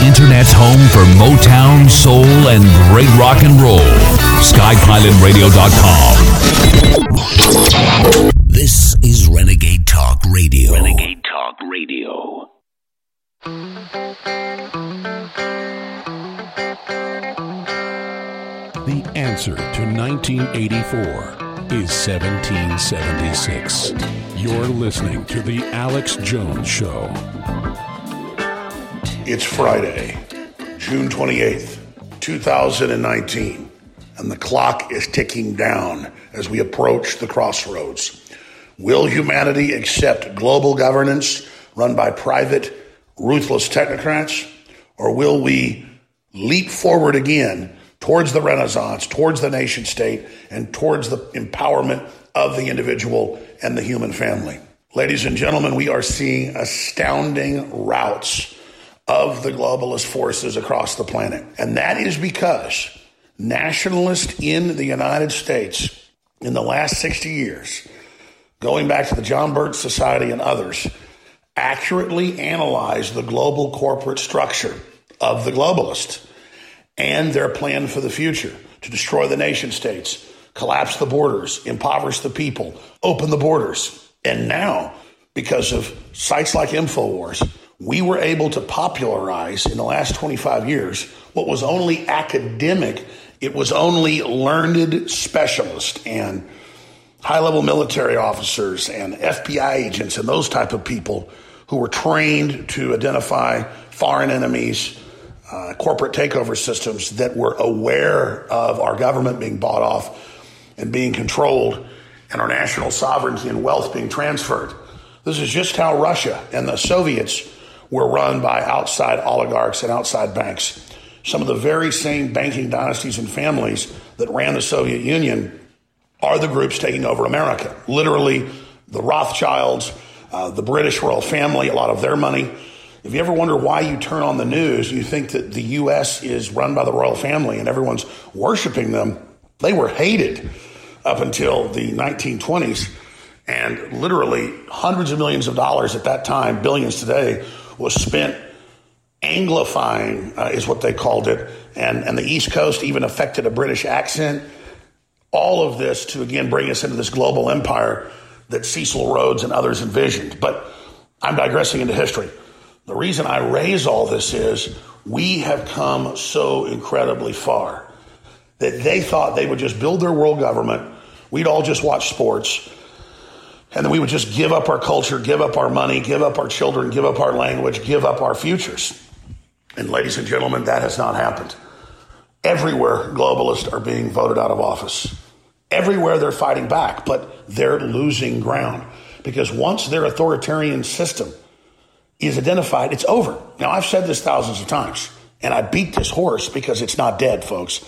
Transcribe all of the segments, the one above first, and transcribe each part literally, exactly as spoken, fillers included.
the Internet's home for Motown, soul, and great rock and roll. Sky pilot radio dot com. This is Renegade Talk Radio. Renegade Talk Radio. The answer to nineteen eighty-four is seventeen seventy-six. You're listening to The Alex Jones Show. It's Friday, June twenty-eighth, two thousand nineteen, and the clock is ticking down as we approach the crossroads. Will humanity accept global governance run by private, ruthless technocrats, or will we leap forward again towards the Renaissance, towards the nation state, and towards the empowerment of the individual and the human family? Ladies and gentlemen, we are seeing astounding routs of the globalist forces across the planet. And that is because nationalists in the United States in the last sixty years, going back to the John Birch Society and others, accurately analyzed the global corporate structure of the globalists and their plan for the future to destroy the nation states, collapse the borders, impoverish the people, open the borders. And now, because of sites like Infowars, we were able to popularize in the last twenty-five years what was only academic. It was only learned specialists and high-level military officers and F B I agents and those type of people who were trained to identify foreign enemies, Uh, corporate takeover systems that were aware of our government being bought off and being controlled and our national sovereignty and wealth being transferred. This is just how Russia and the Soviets were run by outside oligarchs and outside banks. Some of the very same banking dynasties and families that ran the Soviet Union are the groups taking over America. Literally, the Rothschilds, uh, the British royal family, a lot of their money. If you ever wonder why you turn on the news, you think that the U S is run by the royal family and everyone's worshiping them. They were hated up until the nineteen twenties, and literally hundreds of millions of dollars at that time, billions today, was spent Anglifying, uh, is what they called it, and, and the East Coast even affected a British accent. All of this to, again, bring us into this global empire that Cecil Rhodes and others envisioned. But I'm digressing into history. The reason I raise all this is we have come so incredibly far that they thought they would just build their world government. We'd all just watch sports, and then we would just give up our culture, give up our money, give up our children, give up our language, give up our futures. And ladies and gentlemen, that has not happened. Everywhere globalists are being voted out of office. Everywhere they're fighting back, but they're losing ground because once their authoritarian system is identified, it's over. Now, I've said this thousands of times, and I beat this horse because it's not dead, folks.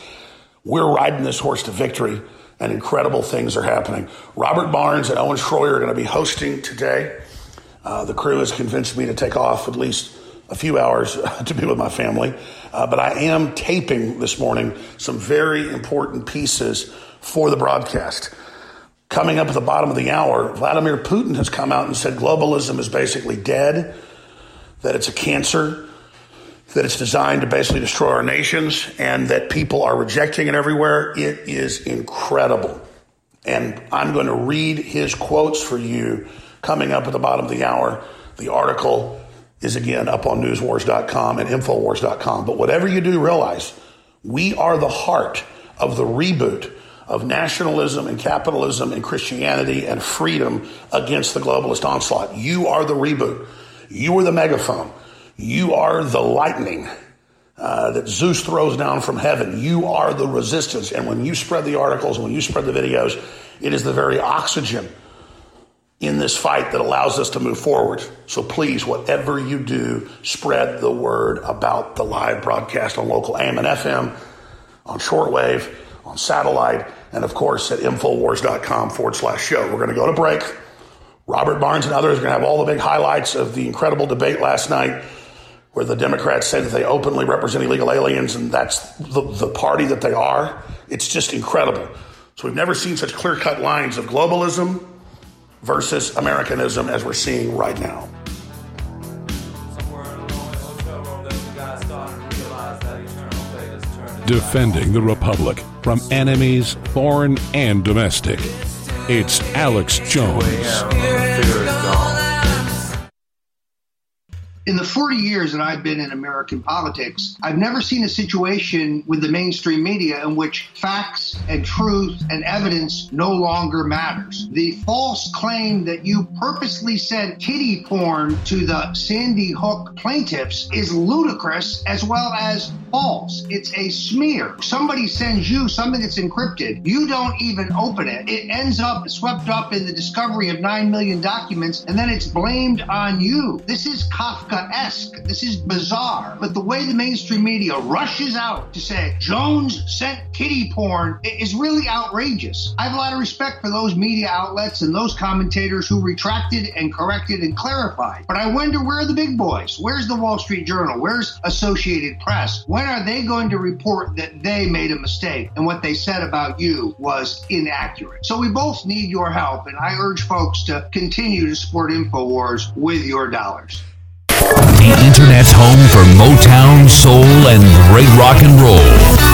We're riding this horse to victory, and incredible things are happening. Robert Barnes and Owen Shroyer are going to be hosting today. Uh, the crew has convinced me to take off at least a few hours to be with my family, uh, but I am taping this morning some very important pieces for the broadcast. Coming up at the bottom of the hour, Vladimir Putin has come out and said globalism is basically dead, that it's a cancer, that it's designed to basically destroy our nations, and that people are rejecting it everywhere. It is incredible. And I'm going to read his quotes for you coming up at the bottom of the hour. The article is, again, up on Newswars dot com and Infowars dot com. But whatever you do, realize we are the heart of the reboot of nationalism and capitalism and Christianity and freedom against the globalist onslaught. You are the reboot. You are the megaphone. You are the lightning uh, that Zeus throws down from heaven. You are the resistance. And when you spread the articles, when you spread the videos, it is the very oxygen in this fight that allows us to move forward. So please, whatever you do, spread the word about the live broadcast on local A M and F M, on shortwave, on satellite, and of course at Infowars.com forward slash show. We're going to go to break. Robert Barnes and others are going to have all the big highlights of the incredible debate last night where the Democrats say that they openly represent illegal aliens, and that's the, the party that they are. It's just incredible. So we've never seen such clear-cut lines of globalism versus Americanism as we're seeing right now. Somewhere in the Defending the Republic from enemies, foreign and domestic. It's Alex Jones. In the forty years that I've been in American politics, I've never seen a situation with the mainstream media in which facts and truth and evidence no longer matters. The false claim that you purposely sent kiddie porn to the Sandy Hook plaintiffs is ludicrous as well as false. It's a smear. Somebody sends you something that's encrypted. You don't even open it. It ends up swept up in the discovery of nine million documents, and then it's blamed on you. This is Kafka. Esque. This is bizarre. But the way the mainstream media rushes out to say Jones sent kiddie porn is really outrageous. I have a lot of respect for those media outlets and those commentators who retracted and corrected and clarified. But I wonder, where are the big boys? Where's the Wall Street Journal? Where's Associated Press? When are they going to report that they made a mistake and what they said about you was inaccurate? So we both need your help, and I urge folks to continue to support InfoWars with your dollars. The Internet's home for Motown, soul, and great rock and roll.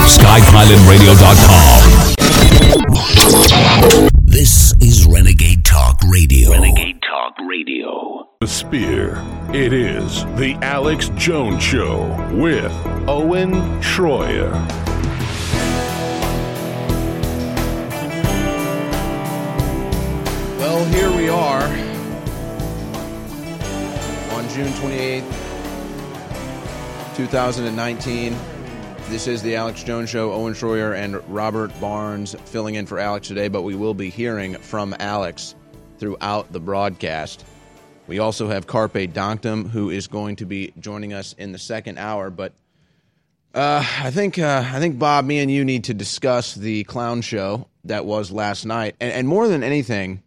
Sky Pilot Radio dot com. This is Renegade Talk Radio. Renegade Talk Radio. The Spear. It is the Alex Jones Show with Owen Shroyer. Well, here we are. June twenty-eighth, twenty nineteen. This is the Alex Jones Show. Owen Shroyer and Robert Barnes filling in for Alex today, but we will be hearing from Alex throughout the broadcast. We also have Carpe Donktum, who is going to be joining us in the second hour. But uh, I think, uh, I think Bob, me and you need to discuss the clown show that was last night. And, and more than anything,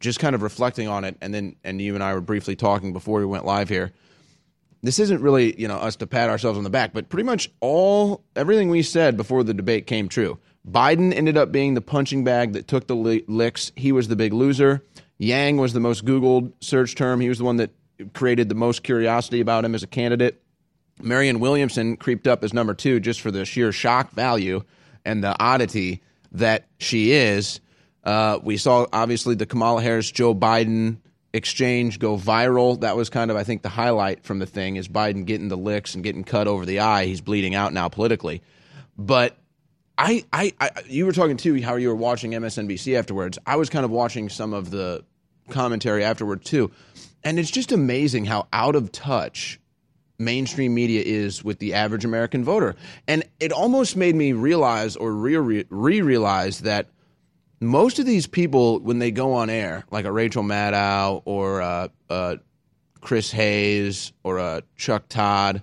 just kind of reflecting on it, and then and you and I were briefly talking before we went live here. This isn't really, you know, us to pat ourselves on the back, but pretty much all everything we said before the debate came true. Biden ended up being the punching bag that took the licks. He was the big loser. Yang was the most Googled search term. He was the one that created the most curiosity about him as a candidate. Marianne Williamson creeped up as number two just for the sheer shock value and the oddity that she is. Uh, we saw, obviously, the Kamala Harris, Joe Biden exchange go viral. That was kind of, I think, the highlight from the thing is Biden getting the licks and getting cut over the eye. He's bleeding out now politically. But I, I, I you were talking, too, how you were watching M S N B C afterwards. I was kind of watching some of the commentary afterward, too. And it's just amazing how out of touch mainstream media is with the average American voter. And it almost made me realize or re-realize that most of these people, when they go on air, like a Rachel Maddow or a, a Chris Hayes or a Chuck Todd,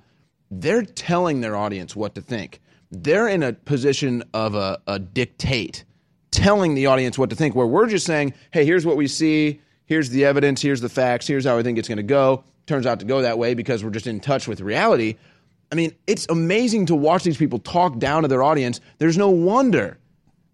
they're telling their audience what to think. They're in a position of a, a dictate, telling the audience what to think, where we're just saying, hey, here's what we see, here's the evidence, here's the facts, here's how I think it's going to go. Turns out to go that way because we're just in touch with reality. I mean, it's amazing to watch these people talk down to their audience. There's no wonder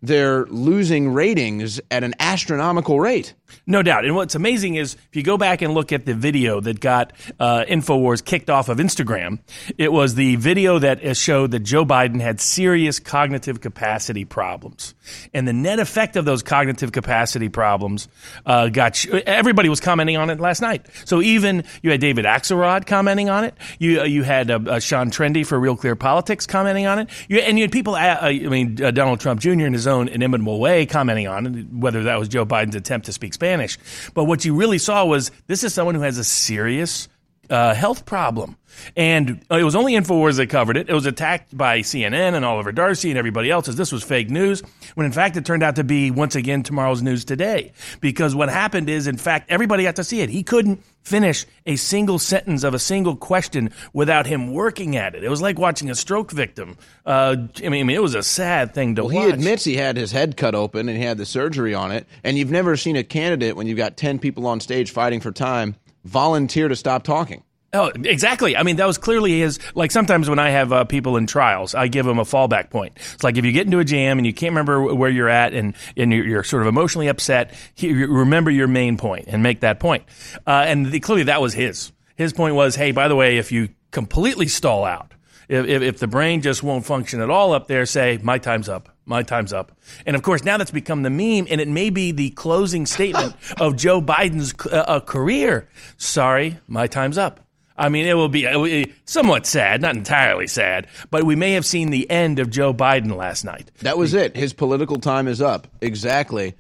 they're losing ratings at an astronomical rate. No doubt. And what's amazing is if you go back and look at the video that got uh, InfoWars kicked off of Instagram, it was the video that showed that Joe Biden had serious cognitive capacity problems. And the net effect of those cognitive capacity problems uh, got sh- – everybody was commenting on it last night. So even you had David Axelrod commenting on it. You uh, you had uh, uh, Sean Trendy for Real Clear Politics commenting on it. You, and you had people uh, – I mean, uh, Donald Trump Junior in his own inimitable way commenting on it, whether that was Joe Biden's attempt to speak Spanish. But what you really saw was this is someone who has a serious uh, health problem. And it was only InfoWars that covered it. It was attacked by C N N and Oliver Darcy and everybody else as this was fake news, when in fact it turned out to be, once again, tomorrow's news today. Because what happened is, in fact, everybody got to see it. He couldn't finish a single sentence of a single question without him working at it. It was like watching a stroke victim. Uh, I mean, it was a sad thing to well, watch. He admits he had his head cut open and he had the surgery on it. And you've never seen a candidate, when you've got ten people on stage fighting for time, volunteer to stop talking. Oh, exactly. I mean, that was clearly his, like sometimes when I have uh, people in trials, I give them a fallback point. It's like if you get into a jam and you can't remember where you're at and, and you're, you're sort of emotionally upset, you remember your main point and make that point. Uh, and the, clearly that was his. His point was, hey, by the way, if you completely stall out. If, if, if the brain just won't function at all up there, say, my time's up, my time's up. And, of course, now that's become the meme, and it may be the closing statement of Joe Biden's uh, career. Sorry, my time's up. I mean, it will be, it will be somewhat sad, not entirely sad, but we may have seen the end of Joe Biden last night. That was it. His political time is up. Exactly.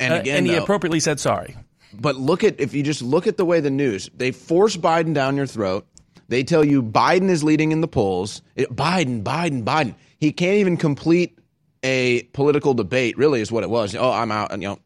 And again, uh, and he though, appropriately said sorry. But look at, if you just look at the way the news, they force Biden down your throat. They tell you Biden is leading in the polls. It, Biden, Biden, Biden. He can't even complete a political debate, really, is what it was. Oh, I'm out. And, you know,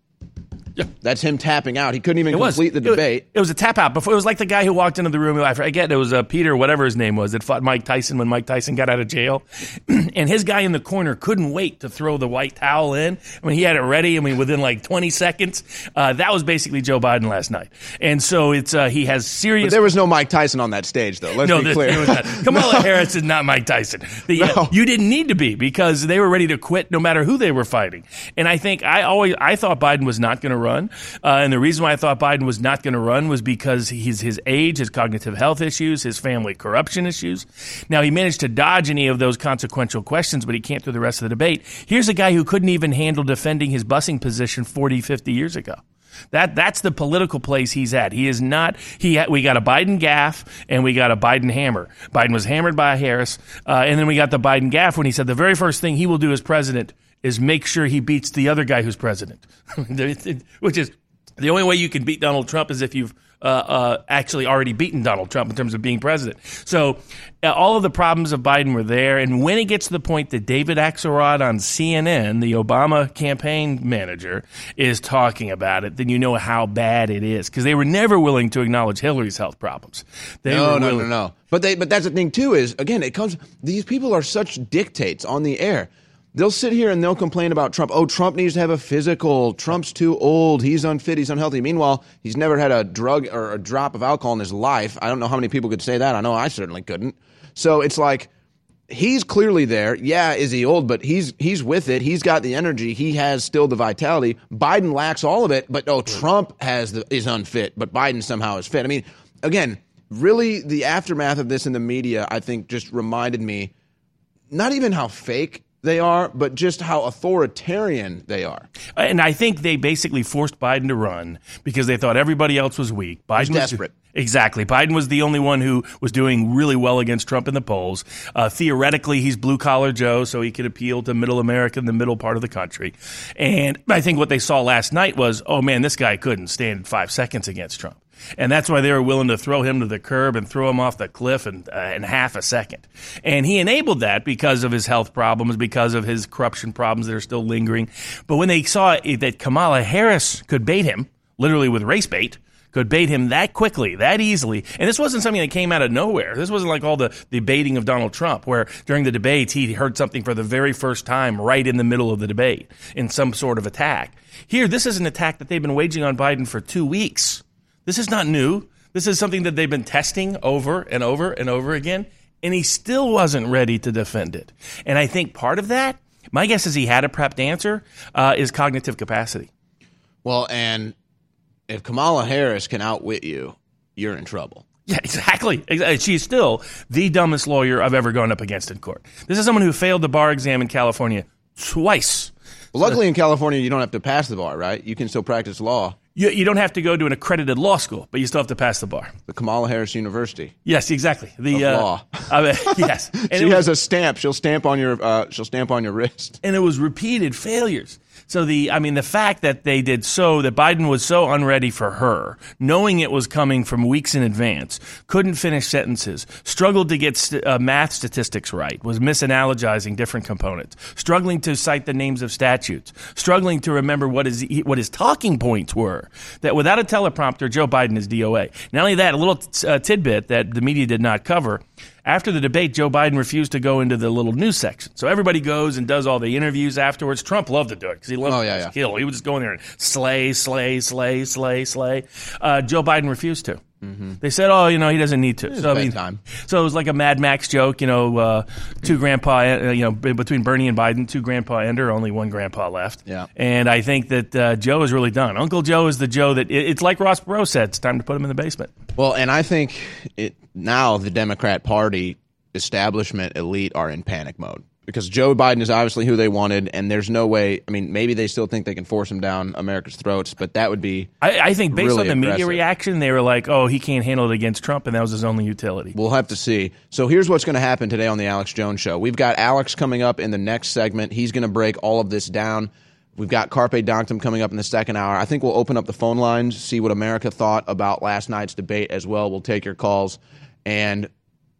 yeah. That's him tapping out. He couldn't even it complete was, the debate. It was, it was a tap out. Before, it was like the guy who walked into the room. I forget. It was uh, Peter, whatever his name was, that fought Mike Tyson when Mike Tyson got out of jail. And his guy in the corner couldn't wait to throw the white towel in. I mean, he had it ready. I mean, within like twenty seconds. Uh, that was basically Joe Biden last night. And so it's uh, he has serious. But there was no Mike Tyson on that stage, though. Let's no, be there, clear. There was not. Kamala no. Harris is not Mike Tyson. The, no. uh, you didn't need to be, because they were ready to quit no matter who they were fighting. And I think I always I thought Biden was not going to run. Uh, and the reason why I thought Biden was not going to run was because he's, his age, his cognitive health issues, his family corruption issues. Now, he managed to dodge any of those consequential questions, but he can't through the rest of the debate. Here's a guy who couldn't even handle defending his busing position forty, fifty years ago. That that's the political place he's at. He is not. He we got a Biden gaffe and we got a Biden hammer. Biden was hammered by Harris, uh, and then we got the Biden gaffe when he said the very first thing he will do as president is make sure he beats the other guy who's president, which is the only way you can beat Donald Trump is if you've uh, uh, actually already beaten Donald Trump in terms of being president. So uh, all of the problems of Biden were there. And when it gets to the point that David Axelrod on C N N, the Obama campaign manager, is talking about it, then you know how bad it is, because they were never willing to acknowledge Hillary's health problems. They no, were no, willing- no, no. But they, but that's the thing, too, is, again, it comes these people are such dictates on the air. They'll sit here and they'll complain about Trump. Oh, Trump needs to have a physical. Trump's too old. He's unfit. He's unhealthy. Meanwhile, he's never had a drug or a drop of alcohol in his life. I don't know how many people could say that. I know I certainly couldn't. So it's like, he's clearly there. Yeah, is he old? But he's he's with it. He's got the energy. He has still the vitality. Biden lacks all of it. But oh, Trump has the, is unfit. But Biden somehow is fit. I mean, again, really the aftermath of this in the media, I think, just reminded me not even how fake they are, but just how authoritarian they are. And I think they basically forced Biden to run because they thought everybody else was weak. Biden He's desperate. Was, exactly. Biden was the only one who was doing really well against Trump in the polls. Uh, theoretically, he's blue-collar Joe, so he could appeal to middle America and the middle part of the country. And I think what they saw last night was, oh, man, this guy couldn't stand five seconds against Trump. And that's why they were willing to throw him to the curb and throw him off the cliff in, uh, in half a second. And he enabled that because of his health problems, because of his corruption problems that are still lingering. But when they saw that Kamala Harris could bait him, literally with race bait, could bait him that quickly, that easily. And this wasn't something that came out of nowhere. This wasn't like all the, the baiting of Donald Trump, where during the debates he heard something for the very first time right in the middle of the debate in some sort of attack. Here, this is an attack that they've been waging on Biden for two weeks. This is not new. This is something that they've been testing over and over and over again, and he still wasn't ready to defend it. And I think part of that, my guess is he had a prepped answer, uh, is cognitive capacity. Well, and if Kamala Harris can outwit you, you're in trouble. Yeah, exactly. She's still the dumbest lawyer I've ever gone up against in court. This is someone who failed the bar exam in California twice. Well, luckily in California, you don't have to pass the bar, right? You can still practice law. You, you don't have to go to an accredited law school, but you still have to pass the bar. The Kamala Harris University. Yes, exactly. The of uh, law. I mean, yes, and she was, has a stamp. She'll stamp on your. Uh, she'll stamp on your wrist. And it was repeated failures. So the, I mean, the fact that they did so, that Biden was so unready for her, knowing it was coming from weeks in advance, couldn't finish sentences, struggled to get st- uh, math statistics right, was misanalogizing different components, struggling to cite the names of statutes, struggling to remember what his, what his talking points were, that without a teleprompter, Joe Biden is D O A. Not only that, a little t- uh, tidbit that the media did not cover. After the debate, Joe Biden refused to go into the little news section. So everybody goes and does all the interviews afterwards. Trump loved to do it because he loved oh, yeah, to yeah. kill. He would just go in there and slay, slay, slay, slay, slay. Uh, Joe Biden refused to. Mm-hmm. They said, "Oh, you know, he doesn't need to." So, I mean, time. so it was like a Mad Max joke, you know, uh, two grandpa, uh, you know, between Bernie and Biden, two grandpa ender, only one grandpa left. Yeah, and I think that uh, Joe is really done. Uncle Joe is the Joe that it, it's like Ross Perot said. It's time to put him in the basement. Well, and I think it now the Democrat Party establishment elite are in panic mode because Joe Biden is obviously who they wanted, and there's no way. I mean, maybe they still think they can force him down America's throats, but that would be I, I think based really on the aggressive. Media reaction, they were like, oh, he can't handle it against Trump, and that was his only utility. We'll have to see. So here's what's going to happen today on the Alex Jones Show. We've got Alex coming up in the next segment. He's going to break all of this down. We've got Carpe Donktum coming up in the second hour. I think we'll open up the phone lines, see what America thought about last night's debate as well. We'll take your calls. And,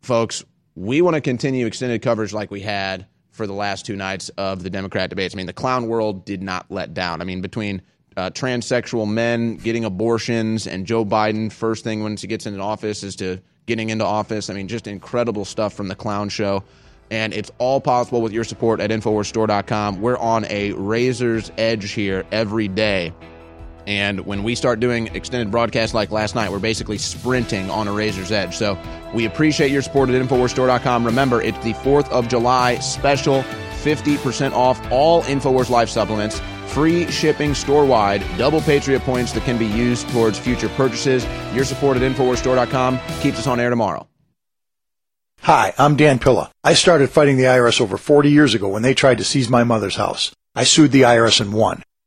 folks, we want to continue extended coverage like we had for the last two nights of the Democrat debates. I mean, the clown world did not let down. I mean, between uh, transsexual men getting abortions and Joe Biden, first thing once he gets into office is to getting into office. I mean, just incredible stuff from the clown show. And it's all possible with your support at Infowars Store dot com. We're on a razor's edge here every day. And when we start doing extended broadcasts like last night, we're basically sprinting on a razor's edge. So we appreciate your support at Infowars Store dot com. Remember, it's the fourth of July special, fifty percent off all Infowars Life supplements, free shipping store-wide, double Patriot points that can be used towards future purchases. Your support at Infowars Store dot com keeps us on air tomorrow. Hi, I'm Dan Pilla. I started fighting the I R S over forty years ago when they tried to seize my mother's house. I sued the I R S and won.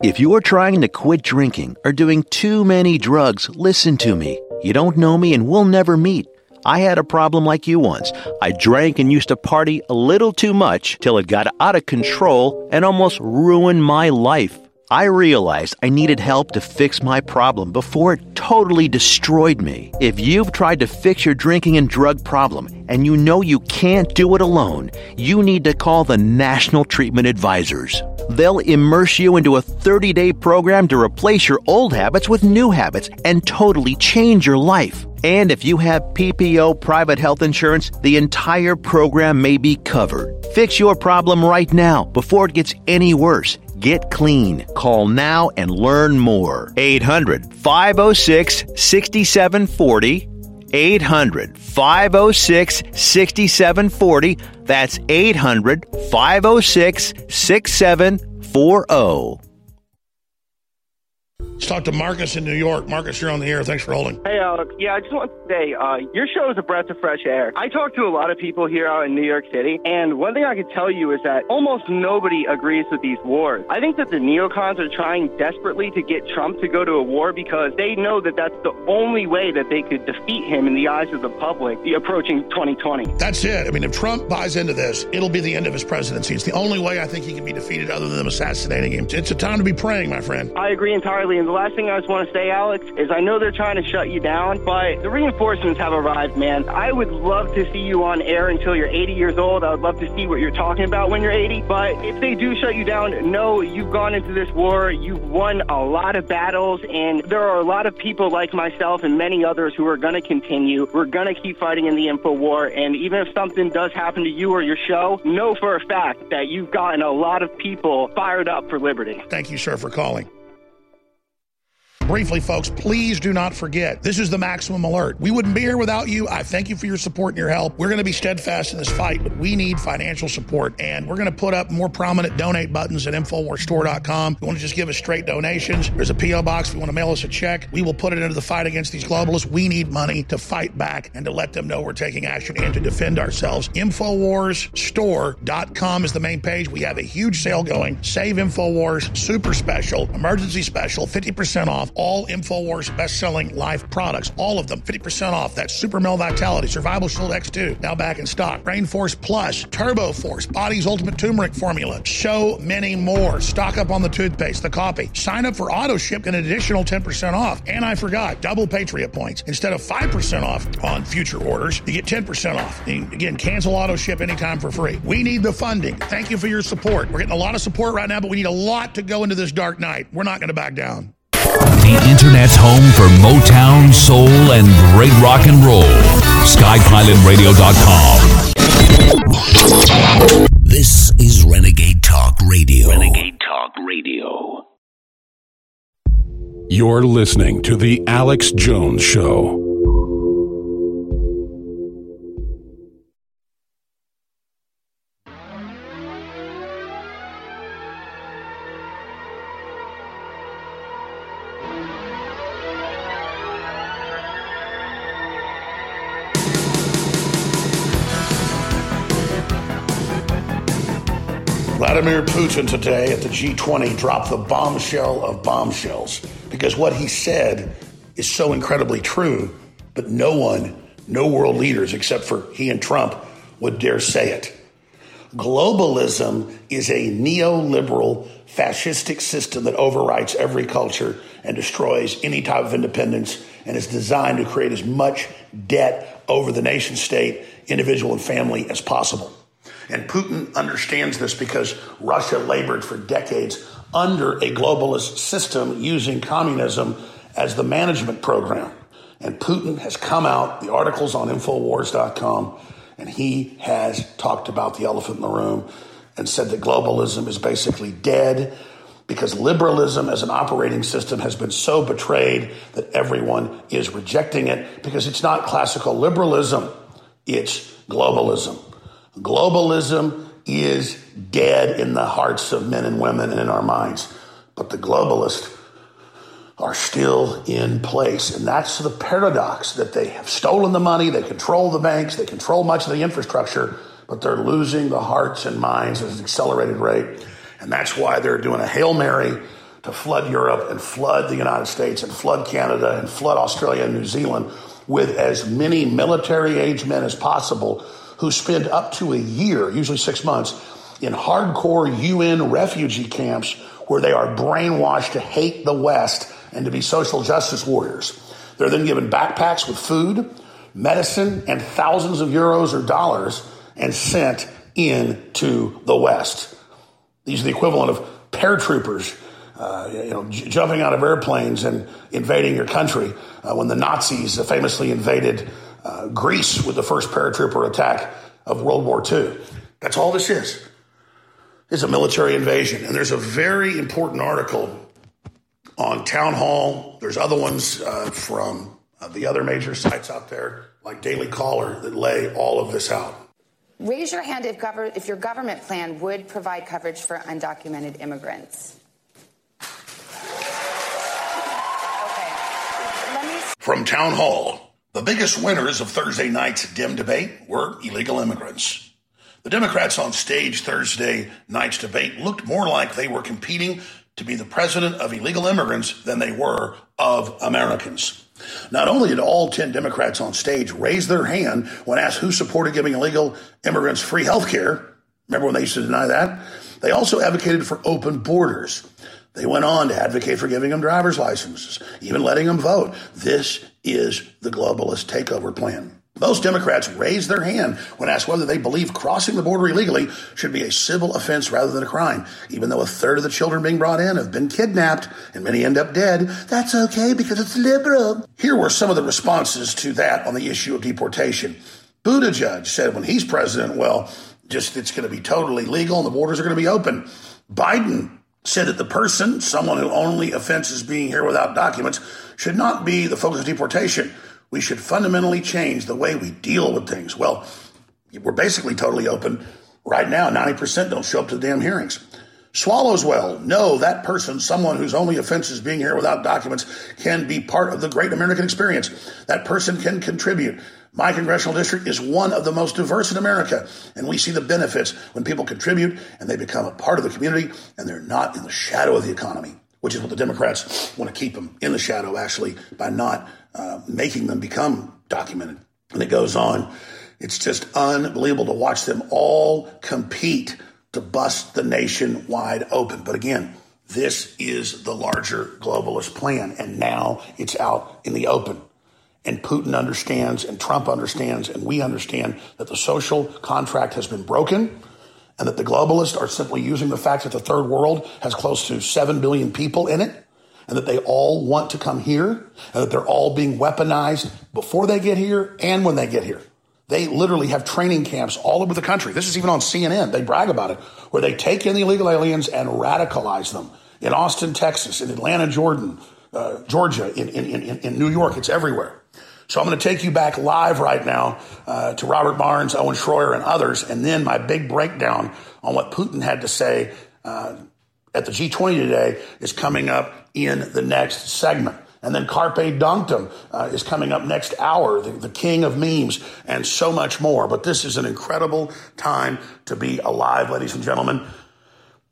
If you're trying to quit drinking or doing too many drugs, listen to me. You don't know me and we'll never meet. I had a problem like you once. I drank and used to party a little too much till it got out of control and almost ruined my life. I realized I needed help to fix my problem before it totally destroyed me. If you've tried to fix your drinking and drug problem and you know you can't do it alone, you need to call the National Treatment Advisors. They'll immerse you into a thirty-day program to replace your old habits with new habits and totally change your life. And if you have P P O private health insurance, the entire program may be covered. Fix your problem right now before it gets any worse. Get clean. Call now and learn more. eight hundred, five oh six, six seven four zero. eight hundred, five oh six, six seven four zero. That's eight hundred, five oh six, six seven four zero. Let's talk to Marcus in New York. Marcus, you're on the air. Thanks for holding. Hey, Alex. Yeah, I just want to say, uh, your show is a breath of fresh air. I talk to a lot of people here out in New York City, and one thing I can tell you is that almost nobody agrees with these wars. I think that the neocons are trying desperately to get Trump to go to a war because they know that that's the only way that they could defeat him in the eyes of the public, the approaching twenty twenty. That's it. I mean, if Trump buys into this, it'll be the end of his presidency. It's the only way I think he can be defeated other than them assassinating him. It's a time to be praying, my friend. I agree entirely. And the last thing I just want to say, Alex, is I know they're trying to shut you down, but the reinforcements have arrived, man. I would love to see you on air until you're eighty years old. I would love to see what you're talking about when you're eighty. But if they do shut you down, no, you've gone into this war. You've won a lot of battles, and there are a lot of people like myself and many others who are going to continue. We're going to keep fighting in the info war, and even if something does happen to you or your show, know for a fact that you've gotten a lot of people fired up for liberty. Thank you, sir, for calling. Briefly, folks, please do not forget, this is the Maximum Alert. We wouldn't be here without you. I thank you for your support and your help. We're going to be steadfast in this fight, but we need financial support. And we're going to put up more prominent donate buttons at Infowars Store dot com. If you want to just give us straight donations, there's a P O box. If you want to mail us a check, we will put it into the fight against these globalists. We need money to fight back and to let them know we're taking action and to defend ourselves. Infowars Store dot com is the main page. We have a huge sale going. Save Infowars, super special, emergency special, fifty percent off all Infowars best-selling life products. All of them, fifty percent off. That's Super Male Vitality, Survival Shield X two, now back in stock. Brain Force Plus, Turbo Force, Body's Ultimate Turmeric Formula, so many more. Stock up on the toothpaste, the coffee. Sign up for AutoShip, an additional ten percent off. And I forgot, double Patriot points. Instead of five percent off on future orders, you get ten percent off. And again, cancel AutoShip anytime for free. We need the funding. Thank you for your support. We're getting a lot of support right now, but we need a lot to go into this dark night. We're not going to back down. The Internet's home for Motown, soul, and great rock and roll. Sky Pilot Radio dot com. This is Renegade Talk Radio. Renegade Talk Radio. You're listening to The Alex Jones Show. Vladimir Putin today at the G twenty dropped the bombshell of bombshells because what he said is so incredibly true, but no one, no world leaders except for he and Trump would dare say it. Globalism is a neoliberal, fascistic system that overwrites every culture and destroys any type of independence and is designed to create as much debt over the nation state, individual, and family as possible. And Putin understands this because Russia labored for decades under a globalist system using communism as the management program. And Putin has come out, the article's on Infowars dot com, and he has talked about the elephant in the room and said that globalism is basically dead because liberalism as an operating system has been so betrayed that everyone is rejecting it because it's not classical liberalism, it's globalism. Globalism is dead in the hearts of men and women and in our minds. But the globalists are still in place. And that's the paradox, that they have stolen the money, they control the banks, they control much of the infrastructure, but they're losing the hearts and minds at an accelerated rate. And that's why they're doing a Hail Mary to flood Europe and flood the United States and flood Canada and flood Australia and New Zealand with as many military-age men as possible who spend up to a year, usually six months, in hardcore U N refugee camps where they are brainwashed to hate the West and to be social justice warriors. They're then given backpacks with food, medicine, and thousands of euros or dollars and sent into the West. These are the equivalent of paratroopers uh, you know, j- jumping out of airplanes and invading your country uh, when the Nazis famously invaded Uh, Greece with the first paratrooper attack of World War Two. That's all this is. It's a military invasion. And there's a very important article on Town Hall. There's other ones uh, from uh, the other major sites out there, like Daily Caller, that lay all of this out. Raise your hand if, gover- if your government plan would provide coverage for undocumented immigrants. Okay. Let me... From Town Hall. The biggest winners of Thursday night's Dem debate were illegal immigrants. The Democrats on stage Thursday night's debate looked more like they were competing to be the president of illegal immigrants than they were of Americans. Not only did all ten Democrats on stage raise their hand when asked who supported giving illegal immigrants free health care, remember when they used to deny that? They also advocated for open borders. They went on to advocate for giving them driver's licenses, even letting them vote. This is the globalist takeover plan. Most Democrats raised their hand when asked whether they believe crossing the border illegally should be a civil offense rather than a crime. Even though a third of the children being brought in have been kidnapped and many end up dead, that's okay because it's liberal. Here were some of the responses to that on the issue of deportation. Buttigieg said when he's president, well, just it's going to be totally legal and the borders are going to be open. Biden said that the person, someone who only offense is being here without documents, should not be the focus of deportation. We should fundamentally change the way we deal with things. Well, we're basically totally open right now. ninety percent don't show up to the damn hearings. Swallowswell, no, that person, someone whose only offense is being here without documents, can be part of the great American experience. That person can contribute. My congressional district is one of the most diverse in America, and we see the benefits when people contribute and they become a part of the community and they're not in the shadow of the economy, which is what the Democrats want to keep them in the shadow, actually, by not uh, making them become documented. And it goes on. It's just unbelievable to watch them all compete to bust the nation wide open. But again, this is the larger globalist plan, and now it's out in the open. And Putin understands, and Trump understands, and we understand that the social contract has been broken, and that the globalists are simply using the fact that the third world has close to seven billion people in it, and that they all want to come here, and that they're all being weaponized before they get here and when they get here. They literally have training camps all over the country. This is even on C N N. They brag about it, where they take in the illegal aliens and radicalize them in Austin, Texas, in Atlanta, Jordan, uh, Georgia, in, in, in, in New York. It's everywhere. So I'm going to take you back live right now uh, to Robert Barnes, Owen Shroyer, and others, and then my big breakdown on what Putin had to say uh, at the G twenty today is coming up in the next segment. And then Carpe Donktum uh, is coming up next hour, the, the king of memes, and so much more. But this is an incredible time to be alive, ladies and gentlemen.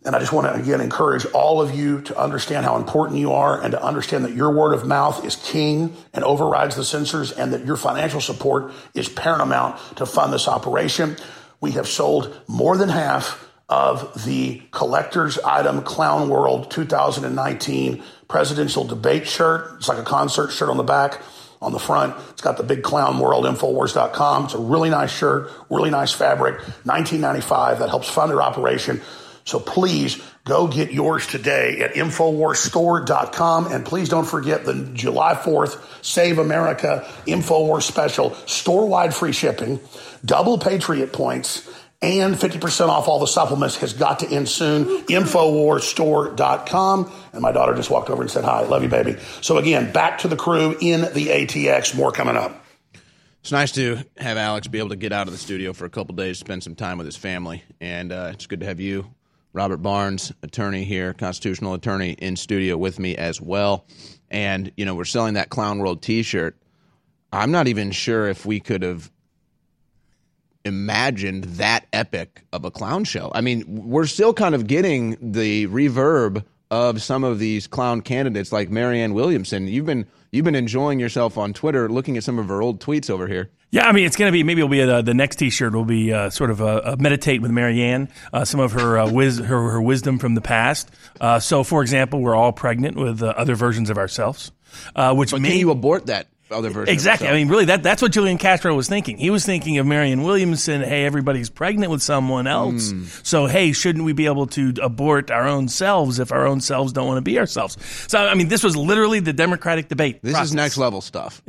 And I just want to, again, encourage all of you to understand how important you are and to understand that your word of mouth is king and overrides the censors, and that your financial support is paramount to fund this operation. We have sold more than half of the collector's item Clown World two thousand nineteen presidential debate shirt. It's like a concert shirt on the back. On the front, it's got the big Clown World, Infowars dot com. It's a really nice shirt, really nice fabric, nineteen ninety-five dollars. That helps fund their operation. So please go get yours today at Infowars Store dot com. And please don't forget the July fourth Save America Infowars special, store-wide free shipping, double Patriot points, and fifty percent off all the supplements has got to end soon. Infowars Store dot com. And my daughter just walked over and said, hi, love you, baby. So again, back to the crew in the A T X. More coming up. It's nice to have Alex be able to get out of the studio for a couple of days, spend some time with his family. And uh, it's good to have you, Robert Barnes, attorney here, constitutional attorney, in studio with me as well. And, you know, we're selling that Clown World T-shirt. I'm not even sure if we could have imagined that epic of a clown show. I mean, we're still kind of getting the reverb of some of these clown candidates like Marianne Williamson. You've been you've been enjoying yourself on Twitter, looking at some of her old tweets over here. Yeah, I mean, it's going to be, maybe it'll be a, the next T-shirt will be uh, sort of a, a meditate with Marianne, uh, some of her, uh, wis- her her wisdom from the past. Uh, so, for example, we're all pregnant with uh, other versions of ourselves, uh, which but may- can you abort that? Other version exactly. I mean, really, that that's what Julian Castro was thinking. He was thinking of Marianne Williamson. Hey, everybody's pregnant with someone else. Mm. So, hey, shouldn't we be able to abort our own selves if our own selves don't want to be ourselves? So, I mean, this was literally the Democratic debate. This process. Is next level stuff.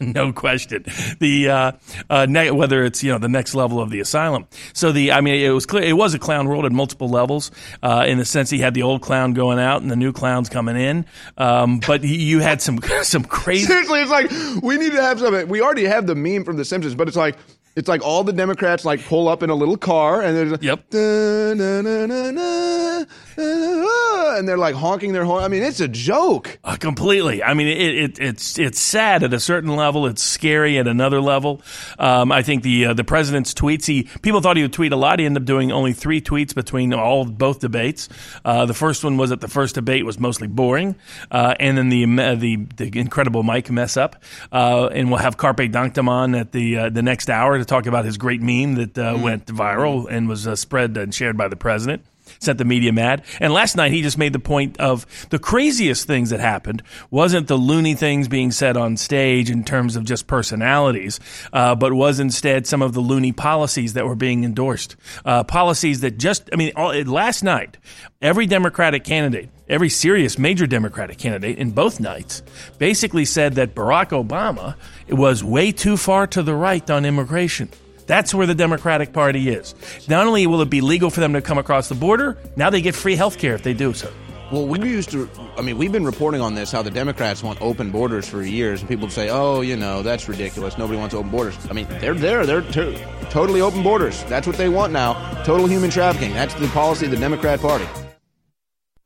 No question. The uh, uh, ne- whether it's, you know, the next level of the asylum. So the I mean, it was clear it was a clown world at multiple levels, uh, in the sense he had the old clown going out and the new clowns coming in. Um, but he, you had some some crazy. Seriously, it's like, we need to have something. We already have the meme from The Simpsons, but it's like it's like all the Democrats like pull up in a little car and there's like, yep, da, na, na, na, na, na, and they're like honking their horn. I mean, it's a joke. Uh, completely. I mean, it, it it's it's sad at a certain level. It's scary at another level. Um, I think the uh, the president's tweets. He people thought he would tweet a lot. He ended up doing only three tweets between all both debates. Uh, the first one was that the first debate was mostly boring, uh, and then the, uh, the the incredible Mike mess up. Uh, and we'll have Carpe Donktum on at the uh, the next hour to talk about his great meme that uh, mm. went viral and was uh, spread and shared by the president. Sent the media mad. And last night he just made the point of the craziest things that happened wasn't the loony things being said on stage in terms of just personalities, uh, but was instead some of the loony policies that were being endorsed. Uh, policies that just, I mean, all, last night, every Democratic candidate, every serious major Democratic candidate in both nights basically said that Barack Obama was way too far to the right on immigration. That's where the Democratic Party is. Not only will it be legal for them to come across the border, now they get free health care if they do so. Well, we used to, I mean, we've been reporting on this, how the Democrats want open borders for years, and people say, oh, you know, that's ridiculous. Nobody wants open borders. I mean, they're there. They're to- totally open borders. That's what they want now. Total human trafficking. That's the policy of the Democrat Party.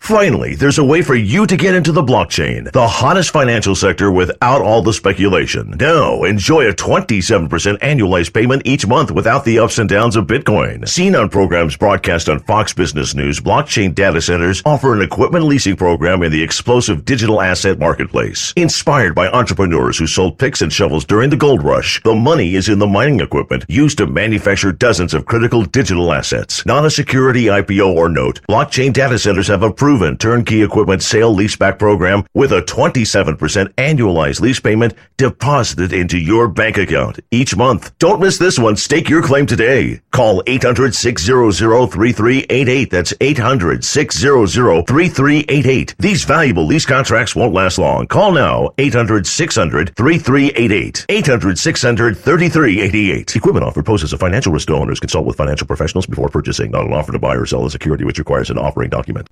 Finally, there's a way for you to get into the blockchain, the hottest financial sector without all the speculation. Now, enjoy a twenty-seven percent annualized payment each month without the ups and downs of Bitcoin. Seen on programs broadcast on Fox Business News, Blockchain Data Centers offer an equipment leasing program in the explosive digital asset marketplace. Inspired by entrepreneurs who sold picks and shovels during the gold rush, the money is in the mining equipment used to manufacture dozens of critical digital assets. Not a security, I P O, or note, Blockchain Data Centers have approved proven turnkey equipment sale leaseback program with a twenty-seven percent annualized lease payment deposited into your bank account each month. Don't miss this one. Stake your claim today. Call eight hundred, six hundred, thirty-three eighty-eight. That's eight hundred, six hundred, thirty-three eighty-eight. These valuable lease contracts won't last long. Call now. eight hundred, six hundred, thirty-three eighty-eight. eight hundred, six hundred, thirty-three eighty-eight. Equipment offered poses a financial risk to owners. Consult with financial professionals before purchasing. Not an offer to buy or sell a security which requires an offering document.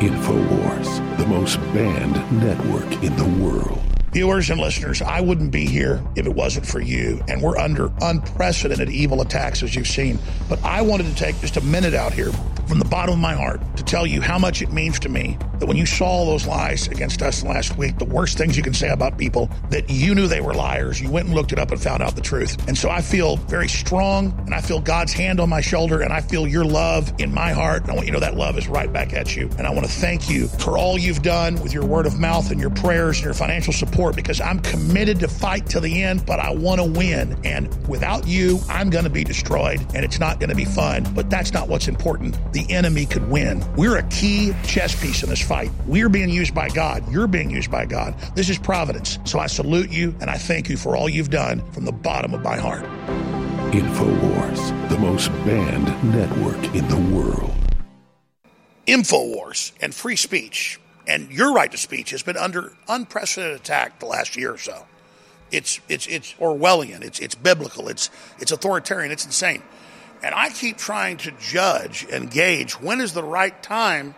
Infowars, the most banned network in the world. Viewers and listeners, I wouldn't be here if it wasn't for you. And we're under unprecedented evil attacks, as you've seen. But I wanted to take just a minute out here from the bottom of my heart to tell you how much it means to me that when you saw those lies against us last week, the worst things you can say about people, that you knew they were liars. You went and looked it up and found out the truth. And so I feel very strong, and I feel God's hand on my shoulder, and I feel your love in my heart. And I want you to know that love is right back at you. And I want to thank you for all you've done with your word of mouth and your prayers and your financial support, because I'm committed to fight to the end, but I want to win. And without you, I'm going to be destroyed, and it's not going to be fun. But that's not what's important. The enemy could win. We're a key chess piece in this fight. We're being used by God. You're being used by God. This is providence. So I salute you, and I thank you for all you've done from the bottom of my heart. Infowars, the most banned network in the world. Infowars and free speech and your right to speech has been under unprecedented attack the last year or so. It's it's it's Orwellian. It's it's biblical. It's it's authoritarian. It's insane. And I keep trying to judge and gauge when is the right time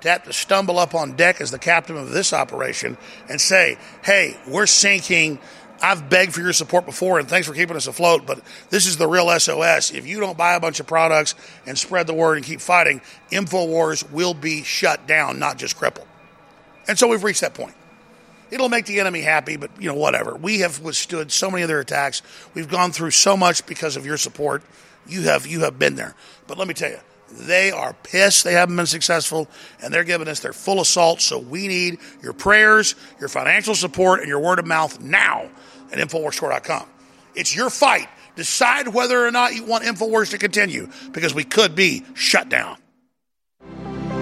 to have to stumble up on deck as the captain of this operation and say, hey, we're sinking. I've begged for your support before, and thanks for keeping us afloat, but this is the real S O S. If you don't buy a bunch of products and spread the word and keep fighting, Infowars will be shut down, not just crippled. And so we've reached that point. It'll make the enemy happy, but, you know, whatever. We have withstood so many of their attacks. We've gone through so much because of your support. You have, you have been there. But let me tell you, they are pissed they haven't been successful, and they're giving us their full assault, so we need your prayers, your financial support, and your word of mouth now at Infowars Store dot com. It's your fight. Decide whether or not you want Infowars to continue, because we could be shut down.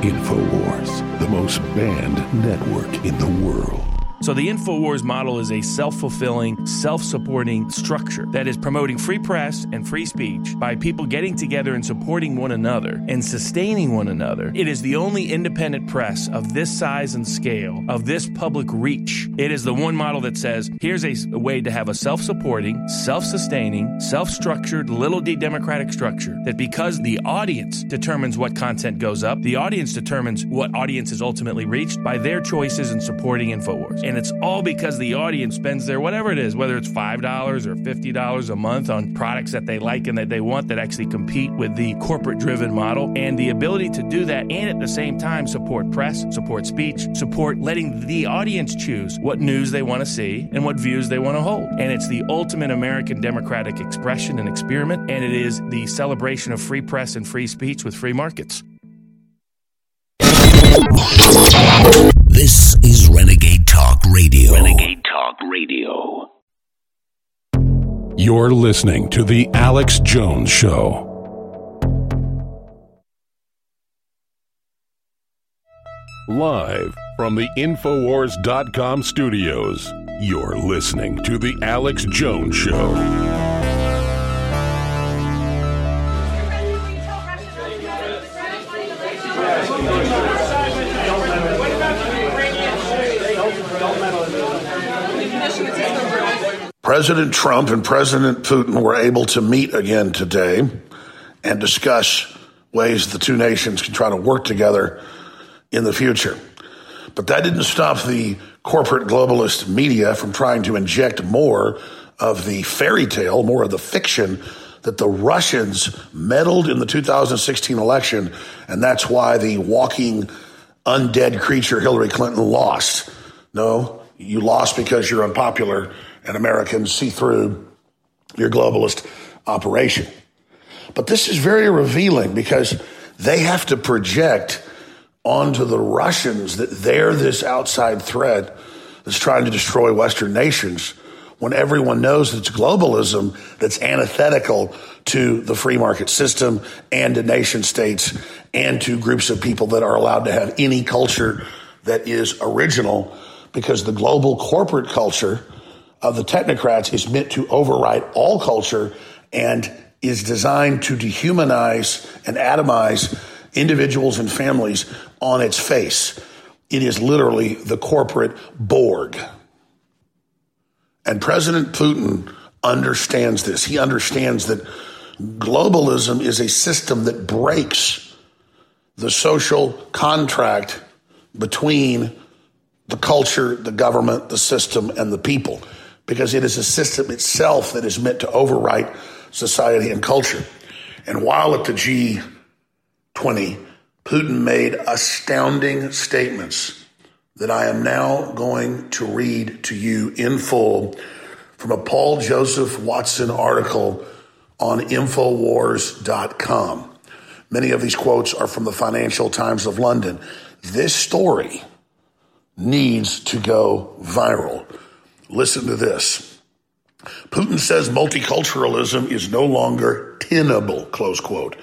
Infowars, the most banned network in the world. So the Infowars model is a self-fulfilling, self-supporting structure that is promoting free press and free speech by people getting together and supporting one another and sustaining one another. It is the only independent press of this size and scale, of this public reach. It is the one model that says, here's a way to have a self-supporting, self-sustaining, self-structured, little d democratic structure that because the audience determines what content goes up, the audience determines what audience is ultimately reached by their choices in supporting Infowars. And it's all because the audience spends their whatever it is, whether it's five dollars or fifty dollars a month on products that they like and that they want that actually compete with the corporate-driven model. And the ability to do that and at the same time support press, support speech, support letting the audience choose what news they want to see and what views they want to hold. And it's the ultimate American democratic expression and experiment. And it is the celebration of free press and free speech with free markets. This is Renegade Talk Radio. Renegade Talk Radio. You're listening to The Alex Jones Show. Live from the Infowars dot com studios, you're listening to The Alex Jones Show. President Trump and President Putin were able to meet again today and discuss ways the two nations can try to work together in the future. But that didn't stop the corporate globalist media from trying to inject more of the fairy tale, more of the fiction that the Russians meddled in the two thousand sixteen election, and that's why the walking undead creature Hillary Clinton lost. No, you lost because you're unpopular and Americans see through your globalist operation. But this is very revealing because they have to project onto the Russians that they're this outside threat that's trying to destroy Western nations when everyone knows that it's globalism that's antithetical to the free market system and to nation states and to groups of people that are allowed to have any culture that is original, because the global corporate culture of the technocrats is meant to override all culture and is designed to dehumanize and atomize individuals and families on its face. It is literally the corporate Borg. And President Putin understands this. He understands that globalism is a system that breaks the social contract between the culture, the government, the system, and the people, because it is a system itself that is meant to overwrite society and culture. And while at the G twenty, Putin made astounding statements that I am now going to read to you in full from a Paul Joseph Watson article on Infowars dot com. Many of these quotes are from the Financial Times of London. This story needs to go viral. Listen to this. Putin says multiculturalism is no longer tenable, close quote.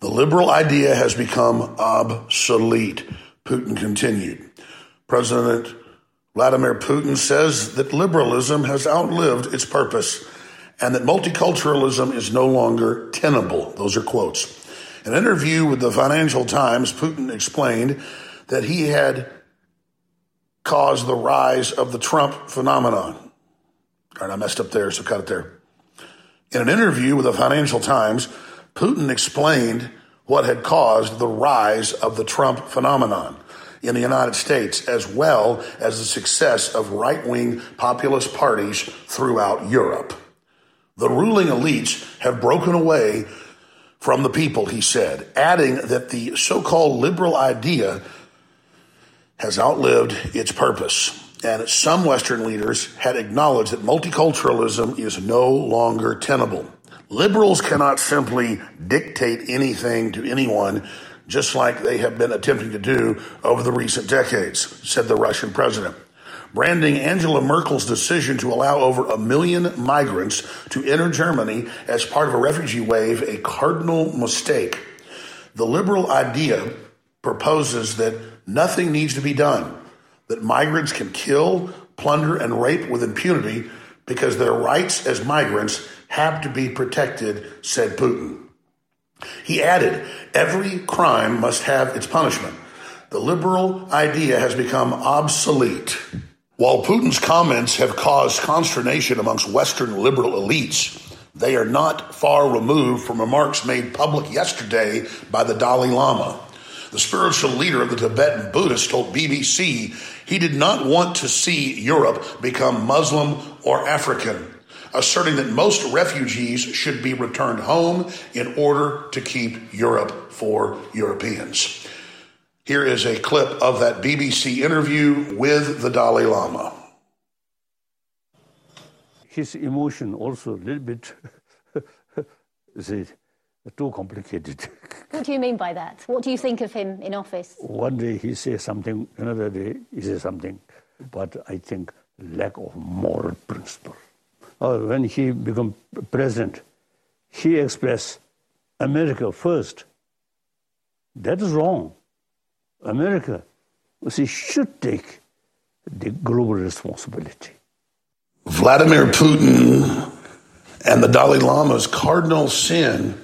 The liberal idea has become obsolete, Putin continued. President Vladimir Putin says that liberalism has outlived its purpose and that multiculturalism is no longer tenable. Those are quotes. In an interview with the Financial Times, Putin explained that he had caused the rise of the Trump phenomenon. All right, I messed up there, so cut it there. In an interview with the Financial Times, Putin explained what had caused the rise of the Trump phenomenon in the United States, as well as the success of right-wing populist parties throughout Europe. The ruling elites have broken away from the people, he said, adding that the so-called liberal idea has outlived its purpose, and some Western leaders had acknowledged that multiculturalism is no longer tenable. Liberals cannot simply dictate anything to anyone, just like they have been attempting to do over the recent decades, said the Russian president, branding Angela Merkel's decision to allow over a million migrants to enter Germany as part of a refugee wave a cardinal mistake. The liberal idea proposes that nothing needs to be done, that migrants can kill, plunder, and rape with impunity because their rights as migrants have to be protected, said Putin. He added, every crime must have its punishment. The liberal idea has become obsolete. While Putin's comments have caused consternation amongst Western liberal elites, they are not far removed from remarks made public yesterday by the Dalai Lama. The spiritual leader of the Tibetan Buddhists told B B C he did not want to see Europe become Muslim or African, asserting that most refugees should be returned home in order to keep Europe for Europeans. Here is a clip of that B B C interview with the Dalai Lama. His emotion also a little bit is too complicated. What do you mean by that? What do you think of him in office? One day he says something, another day he says something. But I think lack of moral principle. Uh, when he became president, he expressed America first. That is wrong. America, she should take the global responsibility. Vladimir Putin and the Dalai Lama's cardinal sin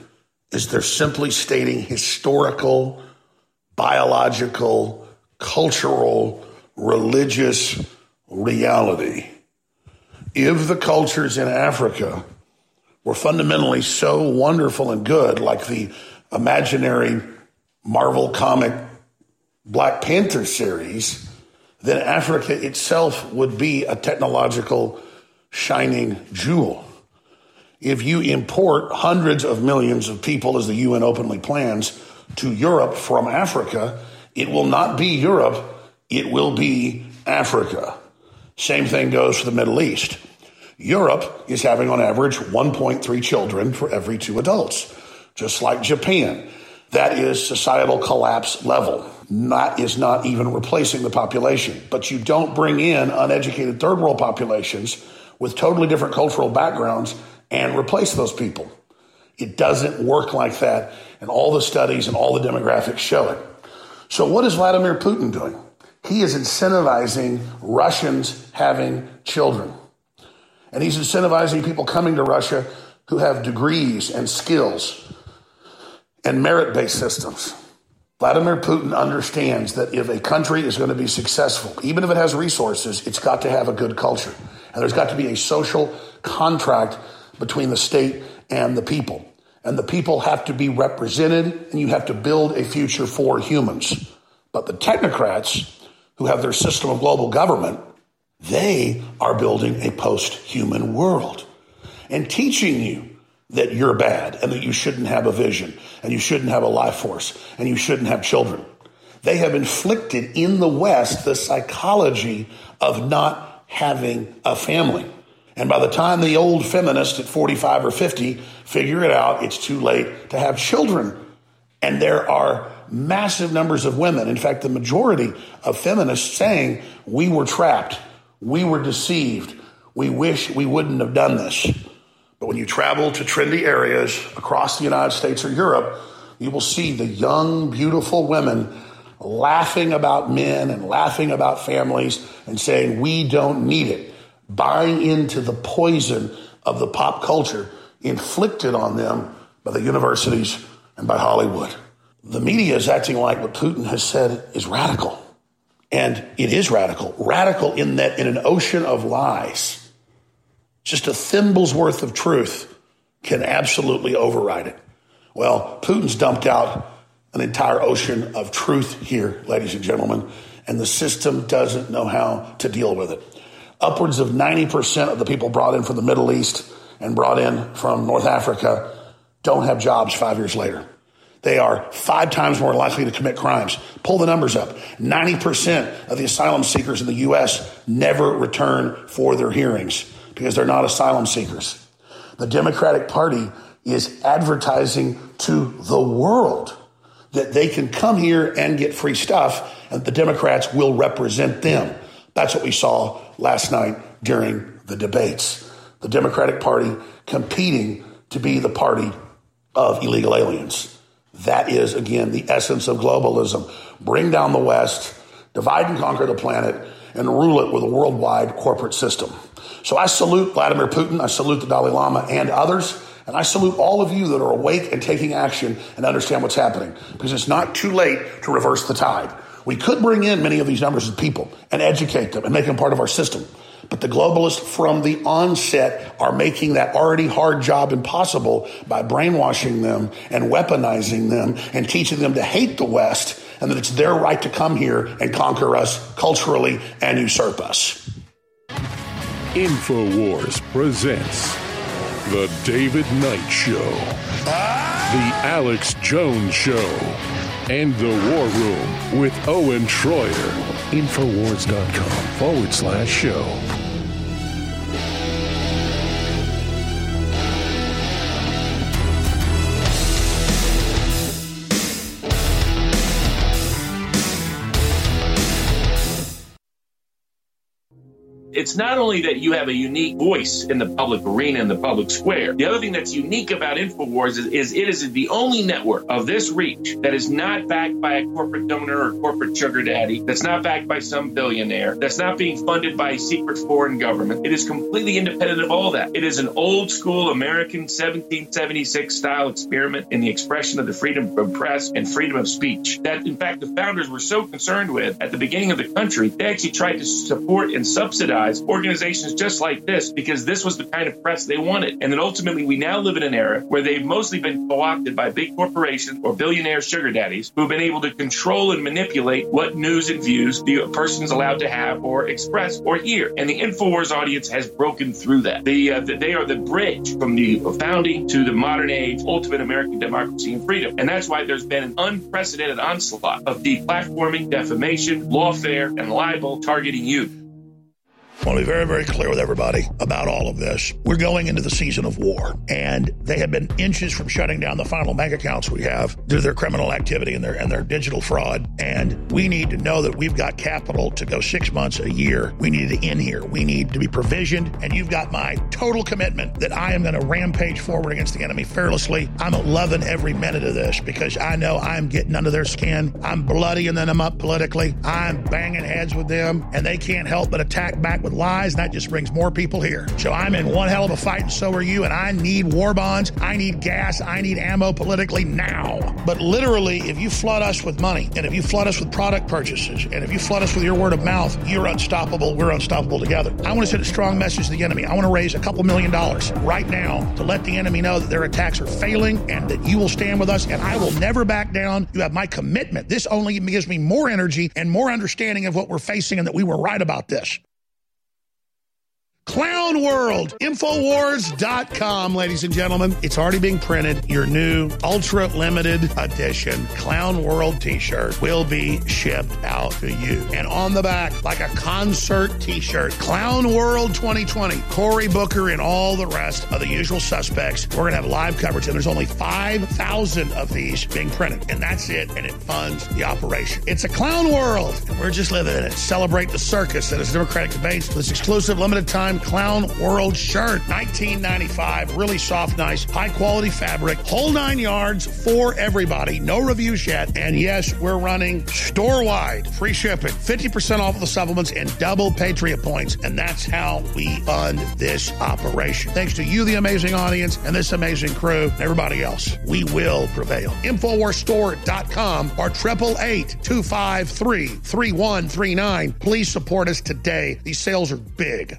is they're simply stating historical, biological, cultural, religious reality. if the cultures in Africa were fundamentally so wonderful and good, like the imaginary Marvel comic Black Panther series, then Africa itself would be a technological shining jewel. If you import hundreds of millions of people, as the U N openly plans, to Europe from Africa, it will not be Europe, it will be Africa. Same thing goes for the Middle East. Europe is having on average one point three children for every two adults, just like Japan. That is societal collapse level. That is not even replacing the population. But you don't bring in uneducated third world populations with totally different cultural backgrounds and replace those people. It doesn't work like that. And all the studies and all the demographics show it. So what is Vladimir Putin doing? He is incentivizing Russians having children. And he's incentivizing people coming to Russia who have degrees and skills and merit-based systems. Vladimir Putin understands that if a country is going to be successful, even if it has resources, it's got to have a good culture. And there's got to be a social contract between the state and the people. And the people have to be represented, and you have to build a future for humans. But the technocrats who have their system of global government, they are building a post-human world and teaching you that you're bad and that you shouldn't have a vision and you shouldn't have a life force and you shouldn't have children. They have inflicted in the West the psychology of not having a family. And by the time the old feminists at forty-five or fifty figure it out, it's too late to have children. And there are massive numbers of women, in fact, the majority of feminists, saying we were trapped, we were deceived, we wish we wouldn't have done this. But when you travel to trendy areas across the United States or Europe, you will see the young, beautiful women laughing about men and laughing about families and saying we don't need it, buying into the poison of the pop culture inflicted on them by the universities and by Hollywood. The media is acting like what Putin has said is radical. And it is radical. Radical in that in an ocean of lies, just a thimble's worth of truth can absolutely override it. Well, Putin's dumped out an entire ocean of truth here, ladies and gentlemen, and the system doesn't know how to deal with it. Upwards of ninety percent of the people brought in from the Middle East and brought in from North Africa don't have jobs five years later. They are five times more likely to commit crimes. Pull the numbers up. ninety percent of the asylum seekers in the U S never return for their hearings because they're not asylum seekers. The Democratic Party is advertising to the world that they can come here and get free stuff, and the Democrats will represent them. That's what we saw last night during the debates. The Democratic Party competing to be the party of illegal aliens. That is, again, the essence of globalism. Bring down the West, divide and conquer the planet, and rule it with a worldwide corporate system. So I salute Vladimir Putin, I salute the Dalai Lama and others, and I salute all of you that are awake and taking action and understand what's happening, because it's not too late to reverse the tide. We could bring in many of these numbers of people and educate them and make them part of our system, but the globalists from the onset are making that already hard job impossible by brainwashing them and weaponizing them and teaching them to hate the West and that it's their right to come here and conquer us culturally and usurp us. Infowars presents The David Knight Show, The Alex Jones Show, and The War Room with Owen Shroyer. Infowars.com forward slash show. It's not only that you have a unique voice in the public arena, in the public square. The other thing that's unique about InfoWars is, is it is the only network of this reach that is not backed by a corporate donor or corporate sugar daddy, that's not backed by some billionaire, that's not being funded by a secret foreign government. It is completely independent of all that. It is an old school American seventeen seventy-six style experiment in the expression of the freedom of press and freedom of speech that, in fact, the founders were so concerned with at the beginning of the country, they actually tried to support and subsidize criticize organizations just like this because this was the kind of press they wanted. And then ultimately, we now live in an era where they've mostly been co-opted by big corporations or billionaire sugar daddies who've been able to control and manipulate what news and views the person's allowed to have or express or hear. And the Infowars audience has broken through that. The, uh, the, they are the bridge from the founding to the modern age, ultimate American democracy and freedom. And that's why there's been an unprecedented onslaught of deplatforming, defamation, lawfare, and libel targeting youth. I want to be very, very clear with everybody about all of this. We're going into the season of war, and they have been inches from shutting down the final bank accounts we have due to their criminal activity and their and their digital fraud. And we need to know that we've got capital to go six months, a year. We need it in here. We need to be provisioned. And you've got my total commitment that I am going to rampage forward against the enemy fearlessly. I'm loving every minute of this because I know I'm getting under their skin. I'm bloodying them up politically. I'm banging heads with them, and they can't help but attack back with lies, and that just brings more people here. So I'm in one hell of a fight, and so are you, and I need war bonds, I need gas, I need ammo politically now. But literally, if you flood us with money, and if you flood us with product purchases, and if you flood us with your word of mouth, you're unstoppable, we're unstoppable together. I want to send a strong message to the enemy. I want to raise a couple million dollars right now to let the enemy know that their attacks are failing and that you will stand with us, and I will never back down. You have my commitment. This only gives me more energy and more understanding of what we're facing and that we were right about this. Clown World, Infowars dot com, ladies and gentlemen. It's already being printed. Your new ultra limited edition Clown World t-shirt will be shipped out to you. And on the back, like a concert t-shirt, Clown World twenty twenty, Cory Booker and all the rest of the usual suspects. We're going to have live coverage, and there's only five thousand of these being printed. And that's it, and it funds the operation. It's a Clown World, and we're just living in it. Celebrate the circus that is Democratic debates with this exclusive limited time Clown World shirt, nineteen ninety-five dollars, really soft, nice, high quality fabric, whole nine yards for everybody, no reviews yet. And yes, we're running store-wide free shipping, fifty percent off of the supplements, and double Patriot points. And that's how we fund this operation. Thanks to you, the amazing audience, and this amazing crew, and everybody else. We will prevail. Infowars store dot com or eight eight eight, two five three, three one three nine. Please support us today. These sales are big.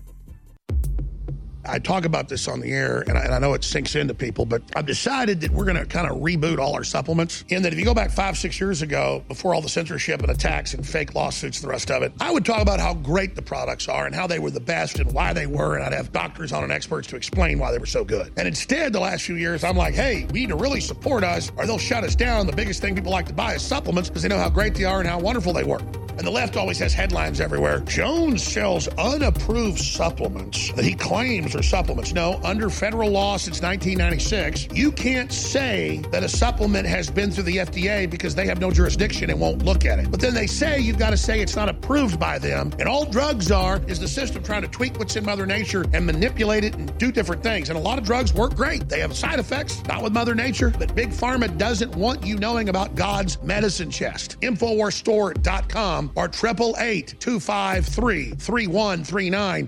I talk about this on the air, and I, and I know it sinks into people, but I've decided that we're going to kind of reboot all our supplements, in that if you go back five, six years ago, before all the censorship and attacks and fake lawsuits and the rest of it, I would talk about how great the products are and how they were the best and why they were, and I'd have doctors on and experts to explain why they were so good. And instead, the last few years, I'm like, hey, we need to really support us or they'll shut us down. The biggest thing people like to buy is supplements because they know how great they are and how wonderful they were. And the left always has headlines everywhere. Jones sells unapproved supplements that he claims are supplements. No, under federal law since nineteen ninety-six, you can't say that a supplement has been through the F D A because they have no jurisdiction and won't look at it. But then they say you've got to say it's not approved by them. And all drugs are is the system trying to tweak what's in Mother Nature and manipulate it and do different things. And a lot of drugs work great. They have side effects, not with Mother Nature. But Big Pharma doesn't want you knowing about God's medicine chest. Infowars store dot com. Or eight eight eight, two five three, three one three nine.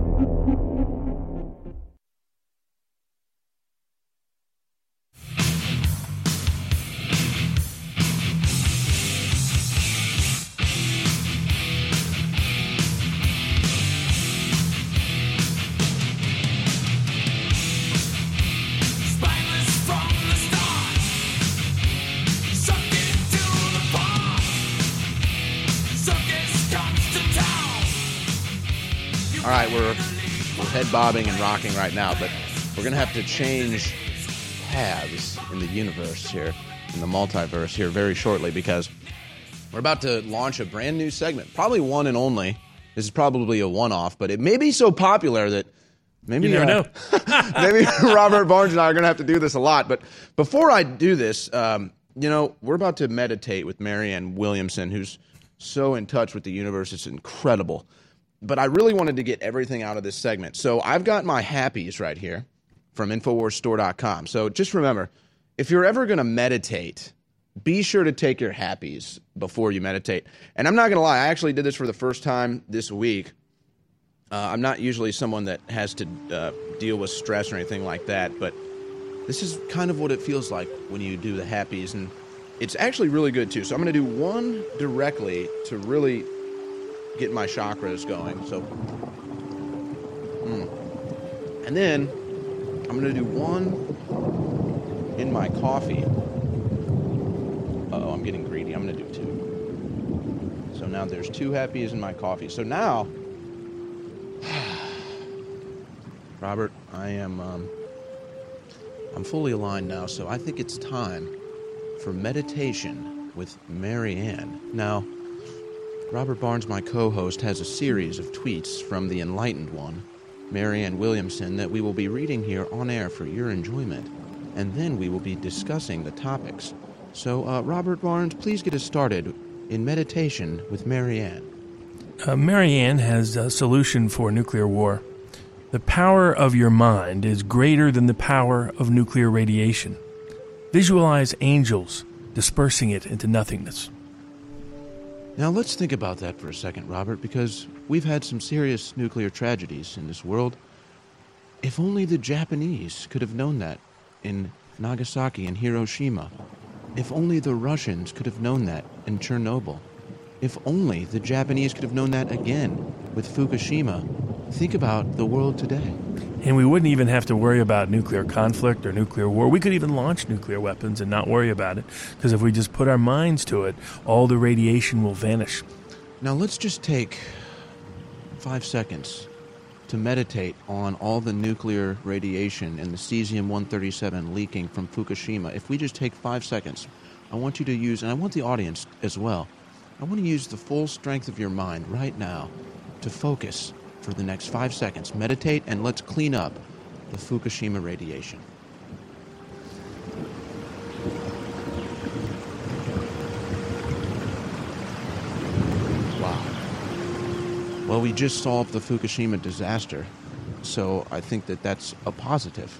Bobbing and rocking right now, but we're gonna have to change paths in the universe here, in the multiverse here very shortly, because we're about to launch a brand new segment, probably one and only. This is probably a one-off, but it may be so popular that maybe you never uh, know. Maybe Robert Barnes and I are gonna have to do this a lot. But before I do this, um, you know, we're about to meditate with Marianne Williamson, who's so in touch with the universe, it's incredible. But I really wanted to get everything out of this segment. So I've got my happies right here from Infowars store dot com. So just remember, if you're ever going to meditate, be sure to take your happies before you meditate. And I'm not going to lie, I actually did this for the first time this week. Uh, I'm not usually someone that has to uh, deal with stress or anything like that, but this is kind of what it feels like when you do the happies. And It's actually really good, too. So I'm going to do one directly to really get my chakras going. So, mm. And then I'm going to do one in my coffee. Uh-oh, I'm getting greedy. I'm going to do two. So now there's two happies in my coffee. So now, Robert, I am um, I'm fully aligned now, so I think it's time for meditation with Marianne. Now, Robert Barnes, my co-host, has a series of tweets from the enlightened one, Marianne Williamson, that we will be reading here on air for your enjoyment, and then we will be discussing the topics. So, uh, Robert Barnes, please get us started in meditation with Marianne. Uh, Marianne has a solution for nuclear war. The power of your mind is greater than the power of nuclear radiation. Visualize angels dispersing it into nothingness. Now let's think about that for a second, Robert, because we've had some serious nuclear tragedies in this world. If only the Japanese could have known that in Nagasaki and Hiroshima. If only the Russians could have known that in Chernobyl. If only the Japanese could have known that again with Fukushima. Think about the world today. And we wouldn't even have to worry about nuclear conflict or nuclear war. We could even launch nuclear weapons and not worry about it, because if we just put our minds to it, all the radiation will vanish. Now let's just take five seconds to meditate on all the nuclear radiation and the cesium one thirty-seven leaking from Fukushima. If we just take five seconds, I want you to use, and I want the audience as well, I want to use the full strength of your mind right now to focus for the next five seconds. Meditate, and let's clean up the Fukushima radiation. Wow. Well, we just solved the Fukushima disaster, so I think that that's a positive.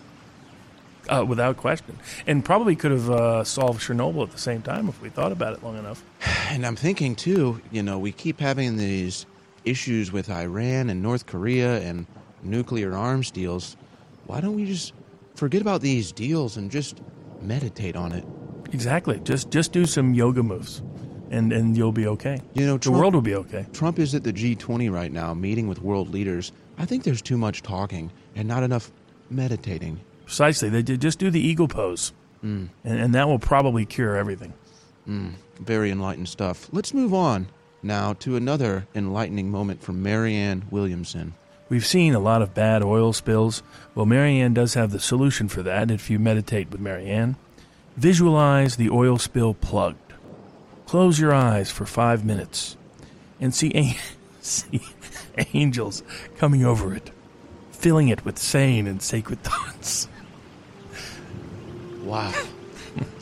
Uh, without question. And probably could have uh, solved Chernobyl at the same time if we thought about it long enough. And I'm thinking, too, you know, we keep having these issues with Iran and North Korea and nuclear arms deals. Why don't we just forget about these deals and just meditate on it? Exactly. Just just do some yoga moves and, and you'll be okay. You know, Trump, the world will be okay. Trump is at the G twenty right now meeting with world leaders. I think there's too much talking and not enough meditating. Precisely. They just do the eagle pose mm. and, and that will probably cure everything. Mm. Very enlightened stuff. Let's move on now to another enlightening moment from Marianne Williamson. We've seen a lot of bad oil spills. Well, Marianne does have the solution for that if you meditate with Marianne. Visualize the oil spill plugged. Close your eyes for five minutes and see, an- see angels coming over it, filling it with sane and sacred thoughts. Wow.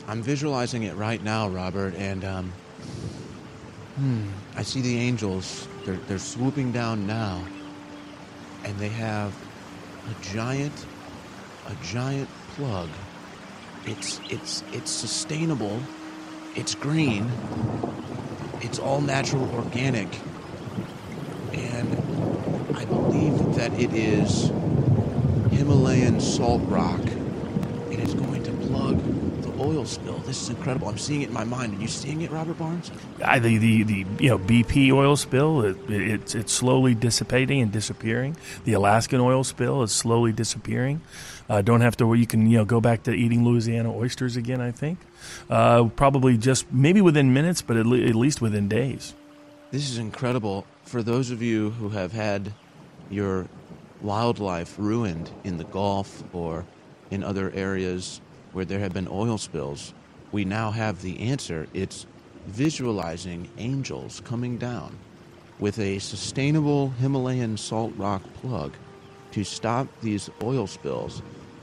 I'm visualizing it right now, Robert, and um, hmm... I see the angels. They're, they're swooping down now, and they have a giant, a giant plug. It's it's it's sustainable. It's green. It's all natural, organic, and I believe that it is Himalayan salt rock, and it's going to plug oil spill. This is incredible. I'm seeing it in my mind. Are you seeing it, Robert Barnes? I, the, the, the you know B P oil spill, it, it, it's it's slowly dissipating and disappearing. The Alaskan oil spill is slowly disappearing. Uh, don't have to. You can you know go back to eating Louisiana oysters again. I think uh, probably just maybe within minutes, but at, le- at least within days. This is incredible. For those of you who have had your wildlife ruined in the Gulf or in other areas where there have been oil spills, we now have the answer. It's visualizing angels coming down with a sustainable Himalayan salt rock plug to stop these oil spills.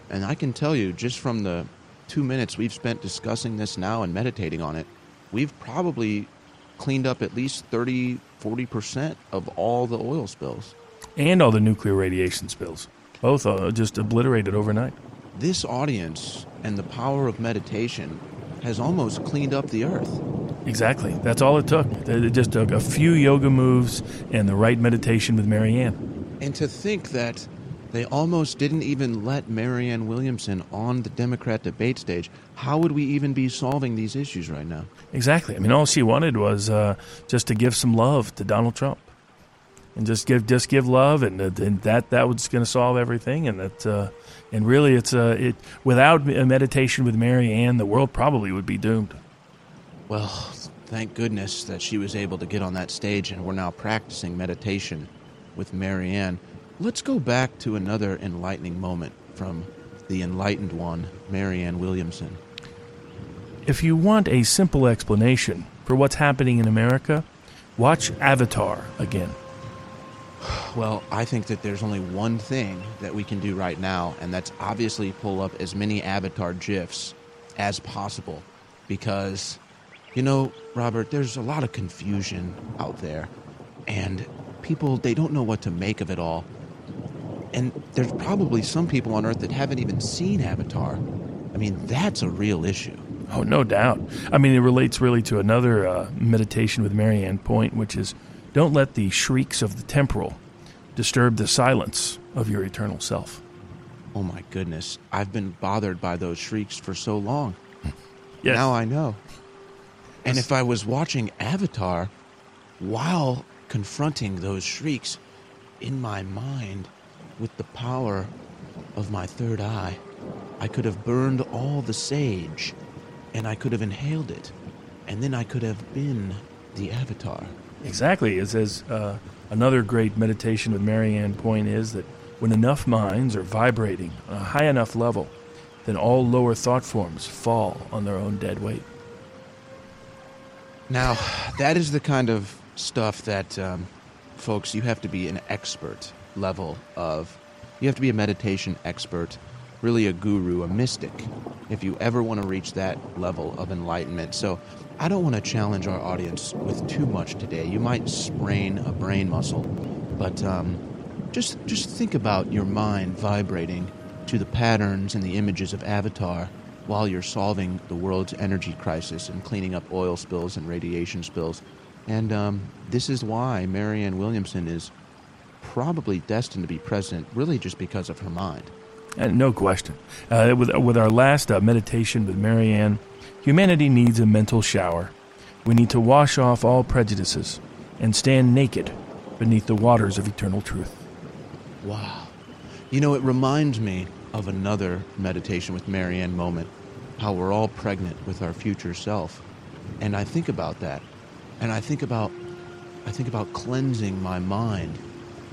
And I can tell you, just from the two minutes we've spent discussing this now and meditating on it, we've probably cleaned up at least thirty, forty percent of all the oil spills. And all the nuclear radiation spills. Both are just obliterated overnight. This audience and the power of meditation has almost cleaned up the earth. Exactly. That's all it took. It just took a few yoga moves and the right meditation with Marianne. And to think that They almost didn't even let Marianne Williamson on the Democrat debate stage. How would we even be solving these issues right now? Exactly. I mean, all she wanted was uh, just to give some love to Donald Trump, and just give just give love, and, and that that was going to solve everything. And that uh, and really, it's uh, it without a meditation with Marianne, the world probably would be doomed. Well, thank goodness that she was able to get on that stage, and we're now practicing meditation with Marianne. Let's go back to another enlightening moment from the enlightened one, Marianne Williamson. If you want a simple explanation for what's happening in America, watch Avatar again. Well, I think that there's only one thing that we can do right now, and that's obviously pull up as many Avatar GIFs as possible. Because, you know, Robert, there's a lot of confusion out there, and people, they don't know what to make of it all. And there's probably some people on Earth that haven't even seen Avatar. I mean, that's a real issue. Oh, no doubt. I mean, it relates really to another uh, meditation with Marianne point, which is, don't let the shrieks of the temporal disturb the silence of your eternal self. Oh, my goodness. I've been bothered by those shrieks for so long. Yes. Now I know. Yes. And if I was watching Avatar while confronting those shrieks in my mind with the power of my third eye, I could have burned all the sage, and I could have inhaled it, and then I could have been the Avatar. Exactly. As, as uh, another great meditation with Marianne point is that when enough minds are vibrating on a high enough level, then all lower thought forms fall on their own dead weight. Now, that is the kind of stuff that, um, folks, you have to be an expert level of. You have to be a meditation expert, really a guru, a mystic, if you ever want to reach that level of enlightenment. So I don't want to challenge our audience with too much today. You might sprain a brain muscle, but um, just just think about your mind vibrating to the patterns and the images of Avatar while you're solving the world's energy crisis and cleaning up oil spills and radiation spills. And um, this is why Marianne Williamson is probably destined to be president, really just because of her mind. And no question. Uh, with, with our last uh, meditation with Marianne, humanity needs a mental shower. We need to wash off all prejudices and stand naked beneath the waters of eternal truth. Wow. You know, it reminds me of another meditation with Marianne moment, how we're all pregnant with our future self. And I think about that. And I think about I think about cleansing my mind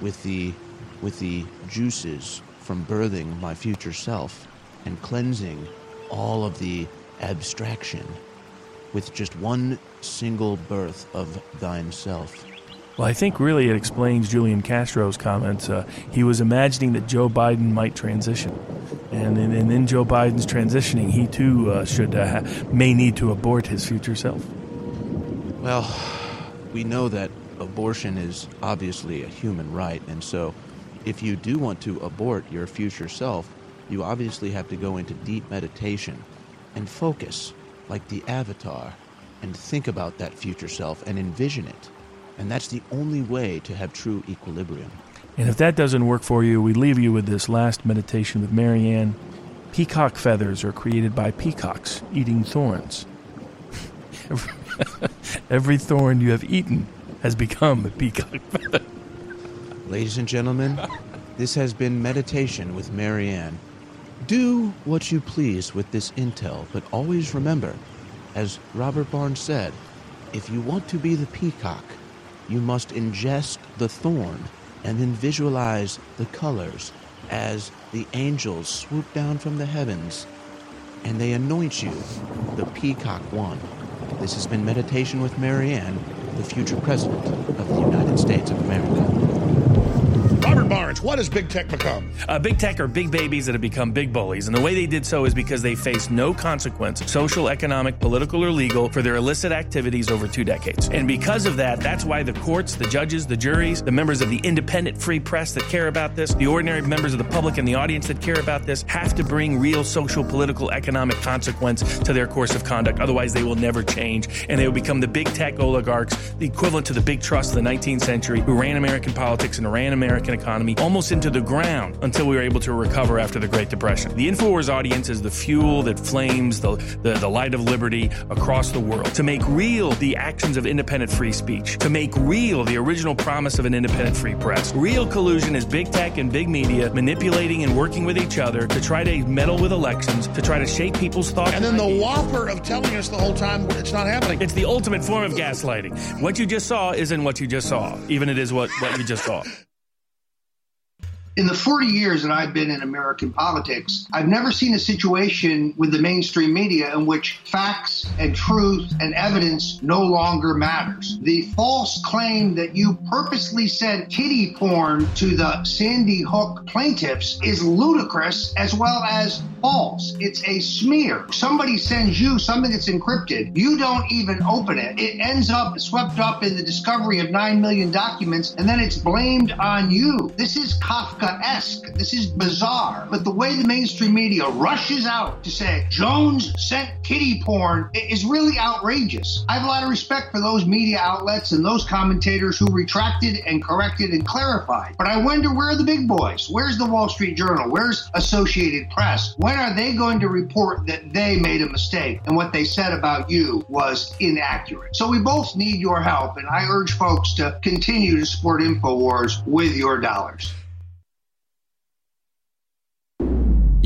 with the with the juices from birthing my future self, and cleansing all of the abstraction with just one single birth of thine self. Well, I think really it explains Julian Castro's comments. Uh, he was imagining that Joe Biden might transition. And, and, and in Joe Biden's transitioning, he too uh, should uh, may need to abort his future self. Well, we know that abortion is obviously a human right. And so if you do want to abort your future self, you obviously have to go into deep meditation and focus like the Avatar, and think about that future self and envision it. And that's the only way to have true equilibrium. And if that doesn't work for you, we leave you with this last meditation with Marianne. Peacock feathers are created by peacocks eating thorns. Every thorn you have eaten has become a peacock feather. Ladies and gentlemen, this has been Meditation with Marianne. Do what you please with this intel, but always remember, as Robert Barnes said, if you want to be the peacock, you must ingest the thorn and then visualize the colors as the angels swoop down from the heavens and they anoint you the peacock one. This has been Meditation with Marianne, the future president of the United States of America. Robert Barnes, what has big tech become? Uh, big tech are big babies that have become big bullies, and the way they did so is because they faced no consequence, social, economic, political, or legal, for their illicit activities over two decades. And because of that, that's why the courts, the judges, the juries, the members of the independent free press that care about this, the ordinary members of the public and the audience that care about this, have to bring real social, political, economic consequence to their course of conduct. Otherwise, they will never change, and they will become the big tech oligarchs, the equivalent to the big trusts of the nineteenth century, who ran American politics and ran American economy. economy almost into the ground until we were able to recover after the Great Depression. The Infowars audience is the fuel that flames the, the, the light of liberty across the world, to make real the actions of independent free speech, to make real the original promise of an independent free press. Real collusion is big tech and big media manipulating and working with each other to try to meddle with elections, to try to shape people's thoughts. And then the whopper of telling us the whole time it's not happening. It's the ultimate form of gaslighting. What you just saw isn't what you just saw, even it is what, what you just saw. In the forty years that I've been in American politics, I've never seen a situation with the mainstream media in which facts and truth and evidence no longer matters. The false claim that you purposely sent kiddie porn to the Sandy Hook plaintiffs is ludicrous as well as false. It's a smear. Somebody sends you something that's encrypted. You don't even open it. It ends up swept up in the discovery of nine million documents, and then it's blamed on you. This is Kafka. Kafkaesque. This is bizarre. But the way the mainstream media rushes out to say Jones sent kiddie porn is really outrageous. I have a lot of respect for those media outlets and those commentators who retracted and corrected and clarified. But I wonder, where are the big boys? Where's the Wall Street Journal? Where's Associated Press? When are they going to report that they made a mistake and what they said about you was inaccurate? So we both need your help, and I urge folks to continue to support InfoWars with your dollars.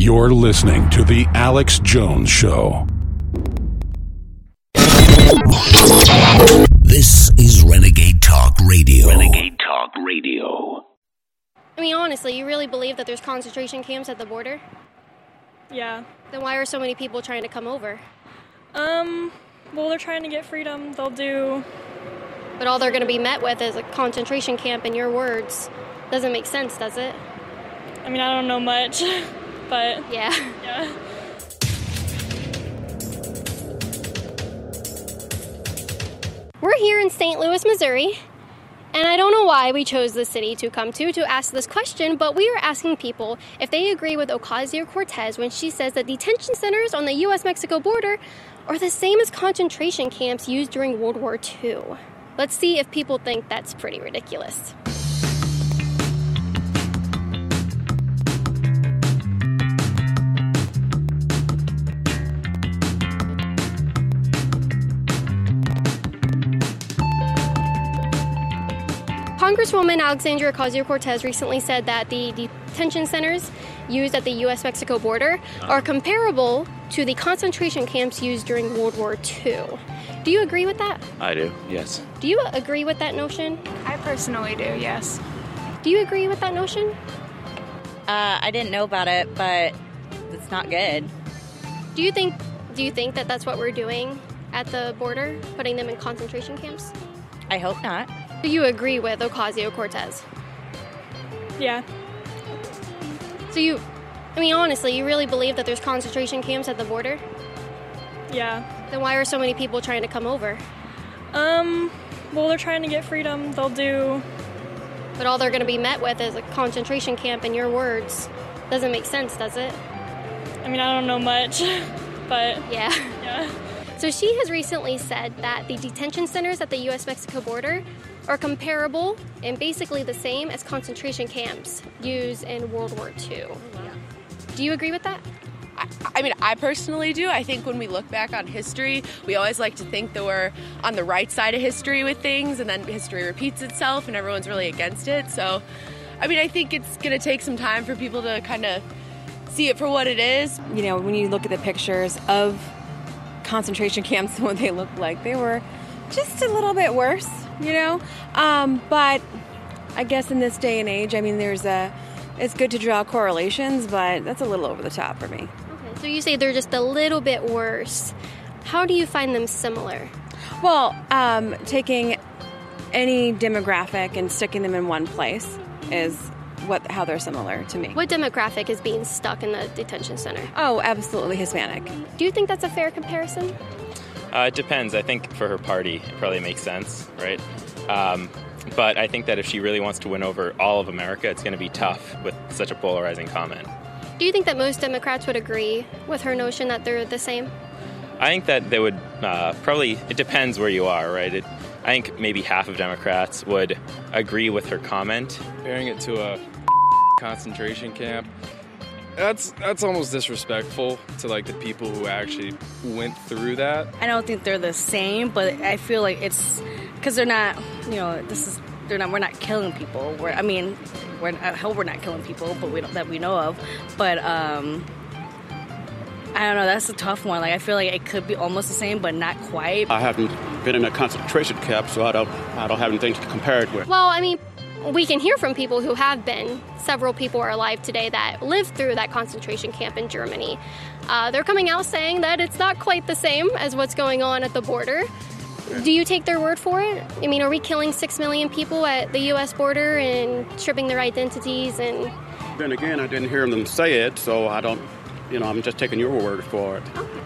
You're listening to The Alex Jones Show. This is Renegade Talk Radio. Renegade Talk Radio. I mean, honestly, you really believe that there's concentration camps at the border? Yeah. Then why are so many people trying to come over? Um, well, they're trying to get freedom. They'll do... But all they're going to be met with is a concentration camp, in your words. Doesn't make sense, does it? I mean, I don't know much. But yeah. yeah. We're here in Saint Louis, Missouri, and I don't know why we chose this city to come to to ask this question, but we are asking people if they agree with Ocasio-Cortez when she says that detention centers on the U S Mexico border are the same as concentration camps used during World War Two. Let's see if people think that's pretty ridiculous. Congresswoman Alexandria Ocasio-Cortez recently said that the detention centers used at the U S Mexico border are comparable to the concentration camps used during World War Two. Do you agree with that? I do, yes. Do you agree with that notion? I personally do, yes. Do you agree with that notion? Uh, I didn't know about it, but it's not good. Do you think, do you think that that's what we're doing at the border, putting them in concentration camps? I hope not. Do you agree with Ocasio-Cortez? Yeah. So you, I mean, honestly, you really believe that there's concentration camps at the border? Yeah. Then why are so many people trying to come over? Um, well, they're trying to get freedom. They'll do... But all they're going to be met with is a concentration camp, in your words. Doesn't make sense, does it? I mean, I don't know much, but... Yeah. Yeah. So she has recently said that the detention centers at the U S Mexico border are comparable and basically the same as concentration camps used in World War Two. Yeah. Do you agree with that? I, I mean, I personally do. I think when we look back on history, we always like to think that we're on the right side of history with things, and then history repeats itself and everyone's really against it. So, I mean, I think it's going to take some time for people to kind of see it for what it is. You know, when you look at the pictures of concentration camps and what they looked like, they were just a little bit worse, you know. Um, but I guess in this day and age, I mean, there's a. It's good to draw correlations, but that's a little over the top for me. Okay, so you say they're just a little bit worse. How do you find them similar? Well, um, taking any demographic and sticking them in one place is. What, how they're similar to me. What demographic is being stuck in the detention center? Oh, absolutely Hispanic. Do you think that's a fair comparison? Uh, it depends. I think for her party, it probably makes sense, right? Um, but I think that if she really wants to win over all of America, it's going to be tough with such a polarizing comment. Do you think that most Democrats would agree with her notion that they're the same? I think that they would uh, probably, it depends where you are, right? It, I think maybe half of Democrats would agree with her comment. Comparing it to a concentration camp, that's that's almost disrespectful to like the people who actually went through that. I don't think they're the same, but I feel like it's because they're not, you know, this is they're not we're not killing people. We're I mean, we're I hope we're not killing people, but we don't, that we know of. But um I don't know, that's a tough one. Like, I feel like it could be almost the same, but not quite. I haven't been in a concentration camp, so I don't, I don't have anything to compare it with. Well, I mean, we can hear from people who have been. Several people are alive today that lived through that concentration camp in Germany. Uh, they're coming out saying that it's not quite the same as what's going on at the border. Do you take their word for it? I mean, are we killing six million people at the U S border and stripping their identities? And then again, I didn't hear them say it, so I don't... You know, I'm just taking your word for it.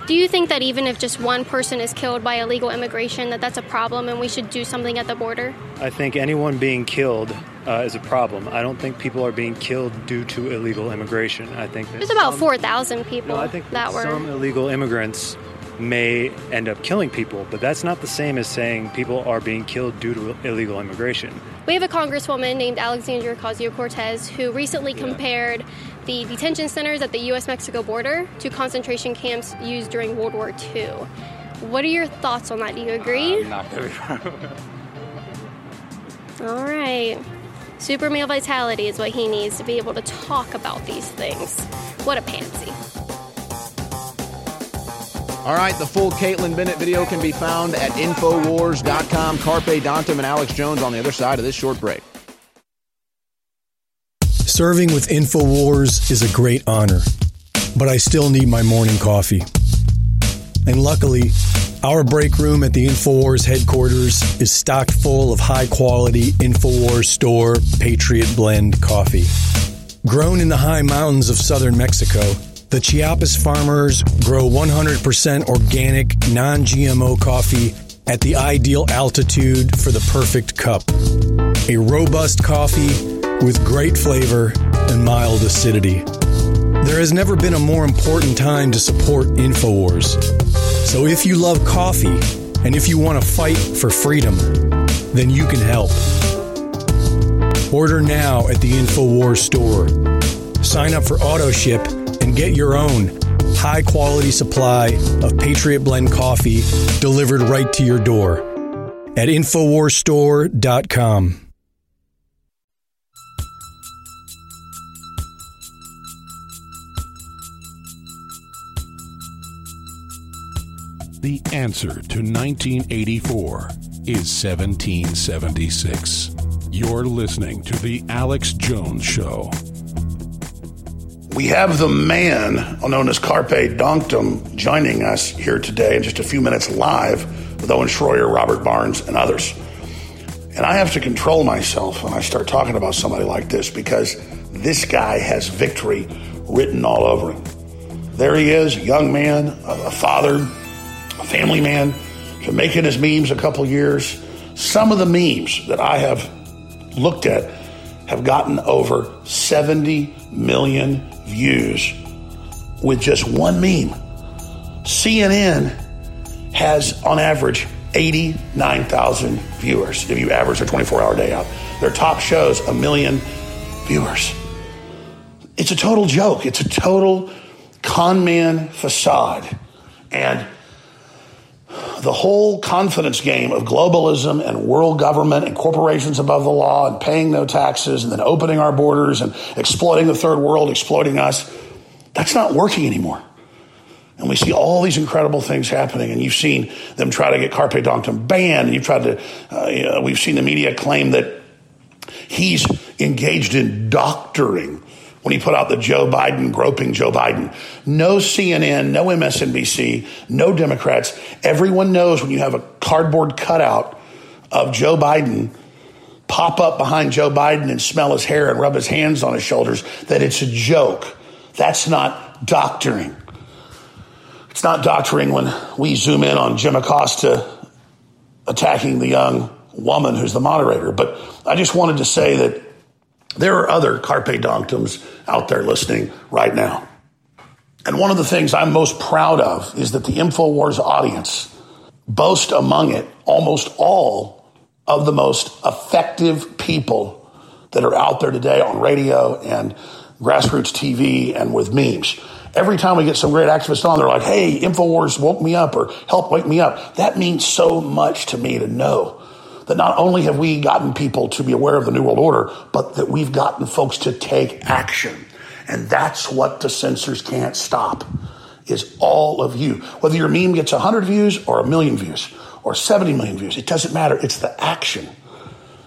Do you think that even if just one person is killed by illegal immigration, that that's a problem and we should do something at the border? I think anyone being killed uh, is a problem. I don't think people are being killed due to illegal immigration. I think there's about four thousand people no, I think that, that were... some illegal immigrants may end up killing people, but that's not the same as saying people are being killed due to illegal immigration. We have a congresswoman named Alexandria Ocasio-Cortez who recently yeah. compared the detention centers at the U S Mexico border to concentration camps used during World War Two. What are your thoughts on that? Do you agree? Uh, not very far. All right. Super male vitality is what he needs to be able to talk about these things. What a pansy. All right, the full Caitlyn Bennett video can be found at Infowars dot com. Carpe Donktum and Alex Jones on the other side of this short break. Serving with Infowars is a great honor, but I still need my morning coffee. And luckily, our break room at the Infowars headquarters is stocked full of high-quality Infowars store Patriot Blend coffee. Grown in the high mountains of southern Mexico, the Chiapas farmers grow one hundred percent organic, non-G M O coffee at the ideal altitude for the perfect cup. A robust coffee with great flavor and mild acidity. There has never been a more important time to support Infowars. So if you love coffee and if you want to fight for freedom, then you can help. Order now at the Infowars store. Sign up for AutoShip and get your own high-quality supply of Patriot Blend coffee delivered right to your door at Infowars Store dot com. The answer to nineteen eighty-four is seventeen seventy-six. You're listening to The Alex Jones Show. We have the man known as Carpe Donktum joining us here today in just a few minutes live with Owen Shroyer, Robert Barnes, and others. And I have to control myself when I start talking about somebody like this because this guy has victory written all over him. There he is, a young man, a father, a family man, been making his memes a couple years. Some of the memes that I have looked at have gotten over seventy million views with just one meme. C N N has on average eighty-nine thousand viewers if you average their twenty-four hour day out. Their top shows a million viewers. It's a total joke. It's a total con man facade. And the whole confidence game of globalism and world government and corporations above the law and paying no taxes and then opening our borders and exploiting the third world, exploiting us, that's not working anymore. And we see all these incredible things happening. And you've seen them try to get Carpe Donktum banned. And you've tried to, uh, you know, we've seen the media claim that he's engaged in doctoring when he put out the Joe Biden, groping Joe Biden. No C N N, no M S N B C, no Democrats. Everyone knows when you have a cardboard cutout of Joe Biden pop up behind Joe Biden and smell his hair and rub his hands on his shoulders that it's a joke. That's not doctoring. It's not doctoring when we zoom in on Jim Acosta attacking the young woman who's the moderator. But I just wanted to say that there are other Carpe Donktums out there listening right now. And one of the things I'm most proud of is that the InfoWars audience boasts among it almost all of the most effective people that are out there today on radio and grassroots T V and with memes. Every time we get some great activists on, they're like, hey, Infowars woke me up or help wake me up. That means so much to me to know that not only have we gotten people to be aware of the New World Order, but that we've gotten folks to take action. And that's what the censors can't stop, is all of you. Whether your meme gets one hundred views or a million views or seventy million views, it doesn't matter. It's the action.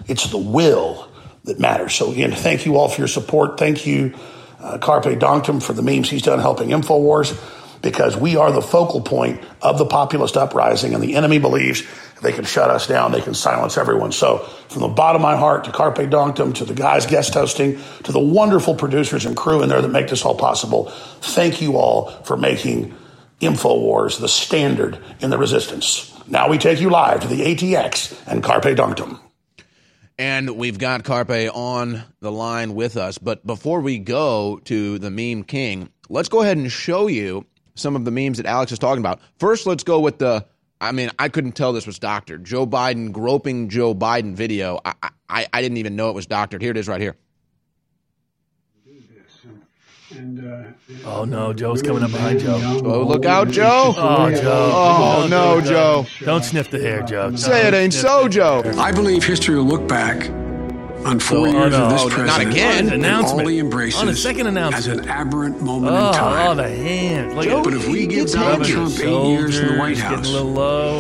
It's the will that matters. So again, thank you all for your support. Thank you, uh, Carpe Donktum, for the memes he's done helping Infowars, because we are the focal point of the populist uprising, and the enemy believes if they can shut us down, they can silence everyone. So from the bottom of my heart to Carpe Donktum, to the guys guest hosting, to the wonderful producers and crew in there that make this all possible, thank you all for making Infowars the standard in the resistance. Now we take you live to the A T X and Carpe Donktum. And we've got Carpe on the line with us. But before we go to the meme king, let's go ahead and show you some of the memes that Alex is talking about. First, let's go with the, I mean, I couldn't tell this was doctored. Joe Biden groping Joe Biden video. I I, I didn't even know it was doctored. Here it is right here. And, uh, oh, no, Joe's coming up behind Joe. Oh, look out, Joe. Oh, Joe. Oh, no, Joe. Don't sniff the hair, Joe. Don't say it ain't so, Joe. I believe history will look back on four so, years oh, no, of this president. Not again. An announcement. All he embraces on a second announcement. As an aberrant moment oh, in time. Oh, the hand. Like, but if we give Donald Trump eight years in the White House,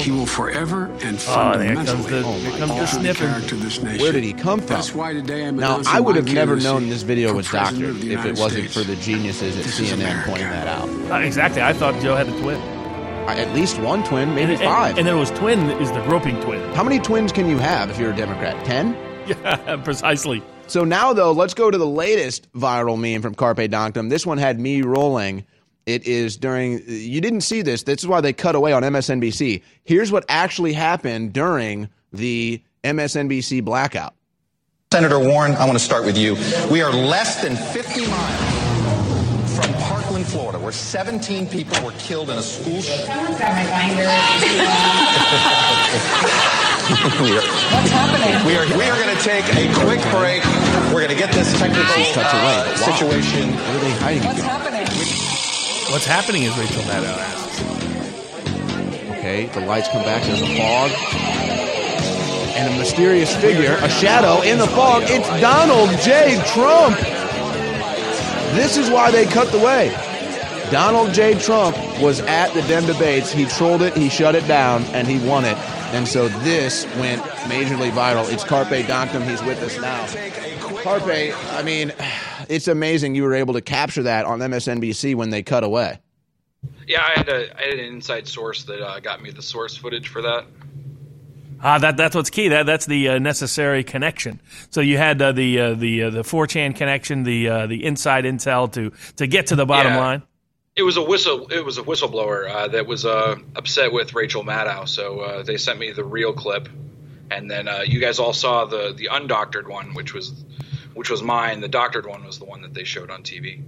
he will forever and fundamentally oh, the, the alter the character of this nation. Where did he come from? That's why today I'm now, I would have never known this video was doctored if it wasn't States. For the geniuses at C N N pointing that out. Uh, exactly. I thought Joe had a twin. Uh, at least one twin, maybe and, five. And, and then it was twin is the groping twin. How many twins can you have if you're a Democrat? Ten? Yeah, precisely. So now, though, let's go to the latest viral meme from Carpe Donktum. This one had me rolling. It is during – you didn't see this. This is why they cut away on M S N B C. Here's what actually happened during the M S N B C blackout. Senator Warren, I want to start with you. We are less than fifty miles from Parkland, Florida, where seventeen people were killed in a school shooting. Someone's got my binder. What's happening? We are we are going to take a quick break. We're going to get this technical uh, situation. Wow. What are they hiding? What's again? happening? What's happening is Rachel Maddow asks. Okay, the lights come back. There's a fog and a mysterious figure, a shadow in the fog. It's Donald J. Trump. This is why they cut the way. Donald J. Trump was at the Dem debates. He trolled it, he shut it down, and he won it. And so this went majorly viral. It's Carpe Donktum. He's with us now. Carpe, I mean, it's amazing you were able to capture that on M S N B C when they cut away. Yeah, I had, a, I had an inside source that uh, got me the source footage for that. Ah, that that's what's key. That that's the uh, necessary connection. So you had uh, the uh, the uh, the four chan connection, the uh, the inside intel to to get to the bottom yeah. line. It was a whistle. It was a whistleblower uh, that was uh, upset with Rachel Maddow, so uh, they sent me the real clip, and then uh, you guys all saw the the undoctored one, which was which was mine. The doctored one was the one that they showed on T V.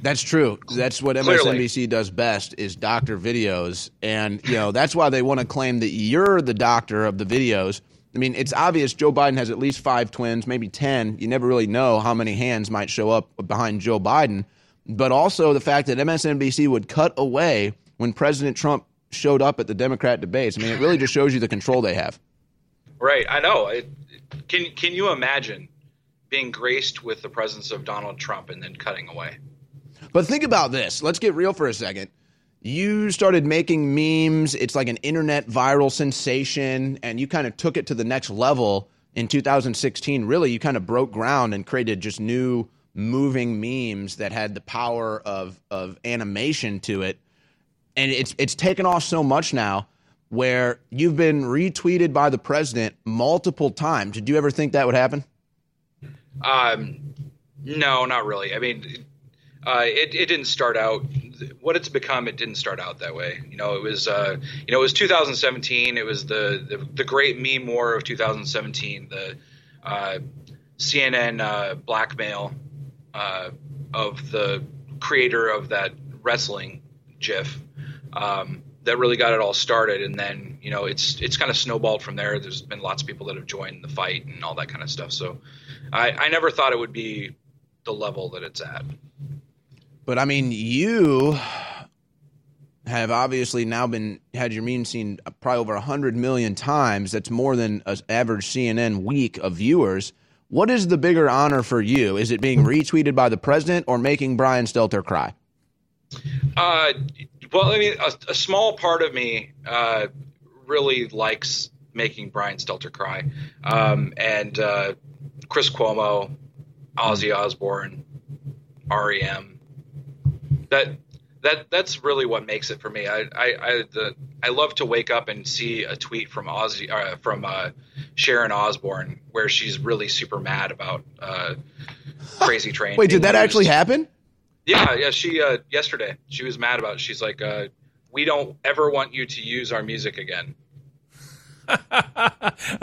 That's true. That's what Clearly. M S N B C does best is doctor videos, and you know that's why they want to claim that you're the doctor of the videos. I mean, it's obvious Joe Biden has at least five twins, maybe ten. You never really know how many hands might show up behind Joe Biden. But also the fact that M S N B C would cut away when President Trump showed up at the Democrat debates. I mean, it really just shows you the control they have. Right. I know. It, it, can can you imagine being graced with the presence of Donald Trump and then cutting away? But think about this. Let's get real for a second. You started making memes. It's like an internet viral sensation, and you kind of took it to the next level in two thousand sixteen. Really, you kind of broke ground and created just new moving memes that had the power of of animation to it. And it's it's taken off so much now where you've been retweeted by the president multiple times. Did you ever think that would happen? Um, no, not really. I mean, uh, it, it didn't start out what it's become. It didn't start out that way. You know, it was, uh, you know, it was two thousand seventeen. It was the, the, the great meme war of two thousand seventeen, the uh, C N N uh, blackmail Uh, of the creator of that wrestling GIF, um, that really got it all started. And then, you know, it's it's kind of snowballed from there. There's been lots of people that have joined the fight and all that kind of stuff. So I, I never thought it would be the level that it's at. But, I mean, you have obviously now been had your meme seen probably over one hundred million times. That's more than an average C N N week of viewers. What is the bigger honor for you? Is it being retweeted by the president or making Brian Stelter cry? Uh, well, I mean, a, a small part of me uh, really likes making Brian Stelter cry. Um, and uh, Chris Cuomo, Ozzy Osbourne, R E M. That that that's really what makes it for me. I I I, the, I love to wake up and see a tweet from Ozzy uh, from uh, Sharon Osbourne where she's really super mad about uh, Crazy Train. Wait, did that actually happen? Yeah, yeah. She uh, yesterday she was mad about it. She's like, uh, "We don't ever want you to use our music again."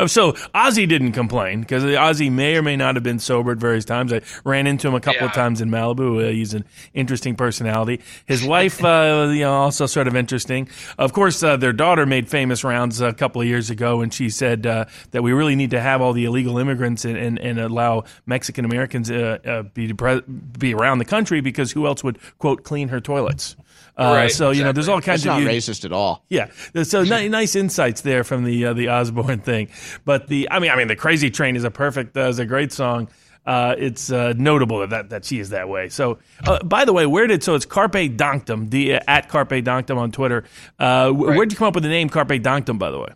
So Ozzy didn't complain because Ozzy may or may not have been sober at various times. I ran into him a couple yeah. of times in Malibu. Uh, he's an interesting personality. His wife, uh, you know, also sort of interesting. Of course, uh, their daughter made famous rounds a couple of years ago, and she said uh, that we really need to have all the illegal immigrants and, and, and allow Mexican Americans uh, uh, be depre- be around the country because who else would, quote, clean her toilets? Uh, right, so, you exactly. know, there's all kinds That's of... It's not racist at all. Yeah. So n- nice insights there from the uh, the Osbourne thing. But the, I mean, I mean, the Crazy Train is a perfect, uh, is a great song. Uh, it's uh, notable that that she is that way. So, uh, by the way, where did, so it's Carpe Donktum, the, uh, at Carpe Donktum on Twitter. Uh, w- right. Where did you come up with the name Carpe Donktum, by the way?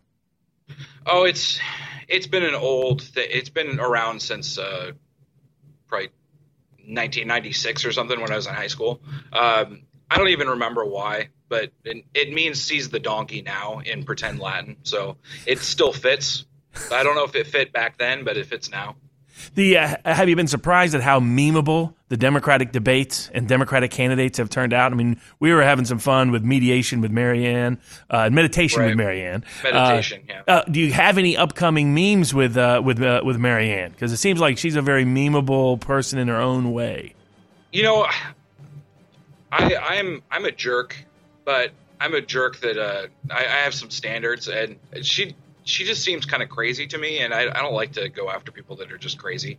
Oh, it's it's been an old thing. It's been around since uh, probably nineteen ninety-six or something when I was in high school. Um I don't even remember why, but it means seize the donkey now in pretend Latin. So it still fits. I don't know if it fit back then, but it fits now. The uh, have you been surprised at how memeable the Democratic debates and Democratic candidates have turned out? I mean, we were having some fun with mediation with Marianne, uh, meditation right. with Marianne. Meditation, uh, yeah. Uh, do you have any upcoming memes with uh, with uh, with Marianne? Because it seems like she's a very memeable person in her own way. You know. I, I'm I'm a jerk, but I'm a jerk that uh, I, I have some standards, and she she just seems kind of crazy to me, and I, I don't like to go after people that are just crazy.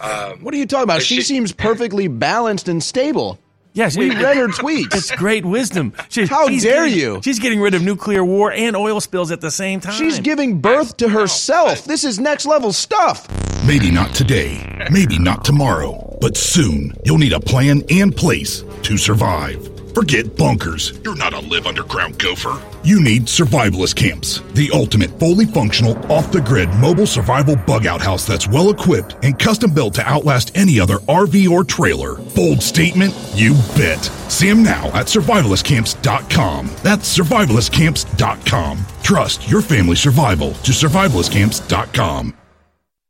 Um, what are you talking about? She, she seems perfectly balanced and stable. Yes, we read her tweets. It's great wisdom. She, How dare getting, you? She's getting rid of nuclear war and oil spills at the same time. She's giving birth to herself. This is next level stuff. Maybe not today, maybe not tomorrow, but soon you'll need a plan and place to survive. Forget bunkers. You're not a live underground gopher. You need Survivalist Camps, the ultimate fully functional, off-the-grid mobile survival bug-out house that's well-equipped and custom-built to outlast any other R V or trailer. Bold statement? You bet. See them now at survivalist camps dot com. That's survivalist camps dot com. Trust your family's survival to survivalist camps dot com.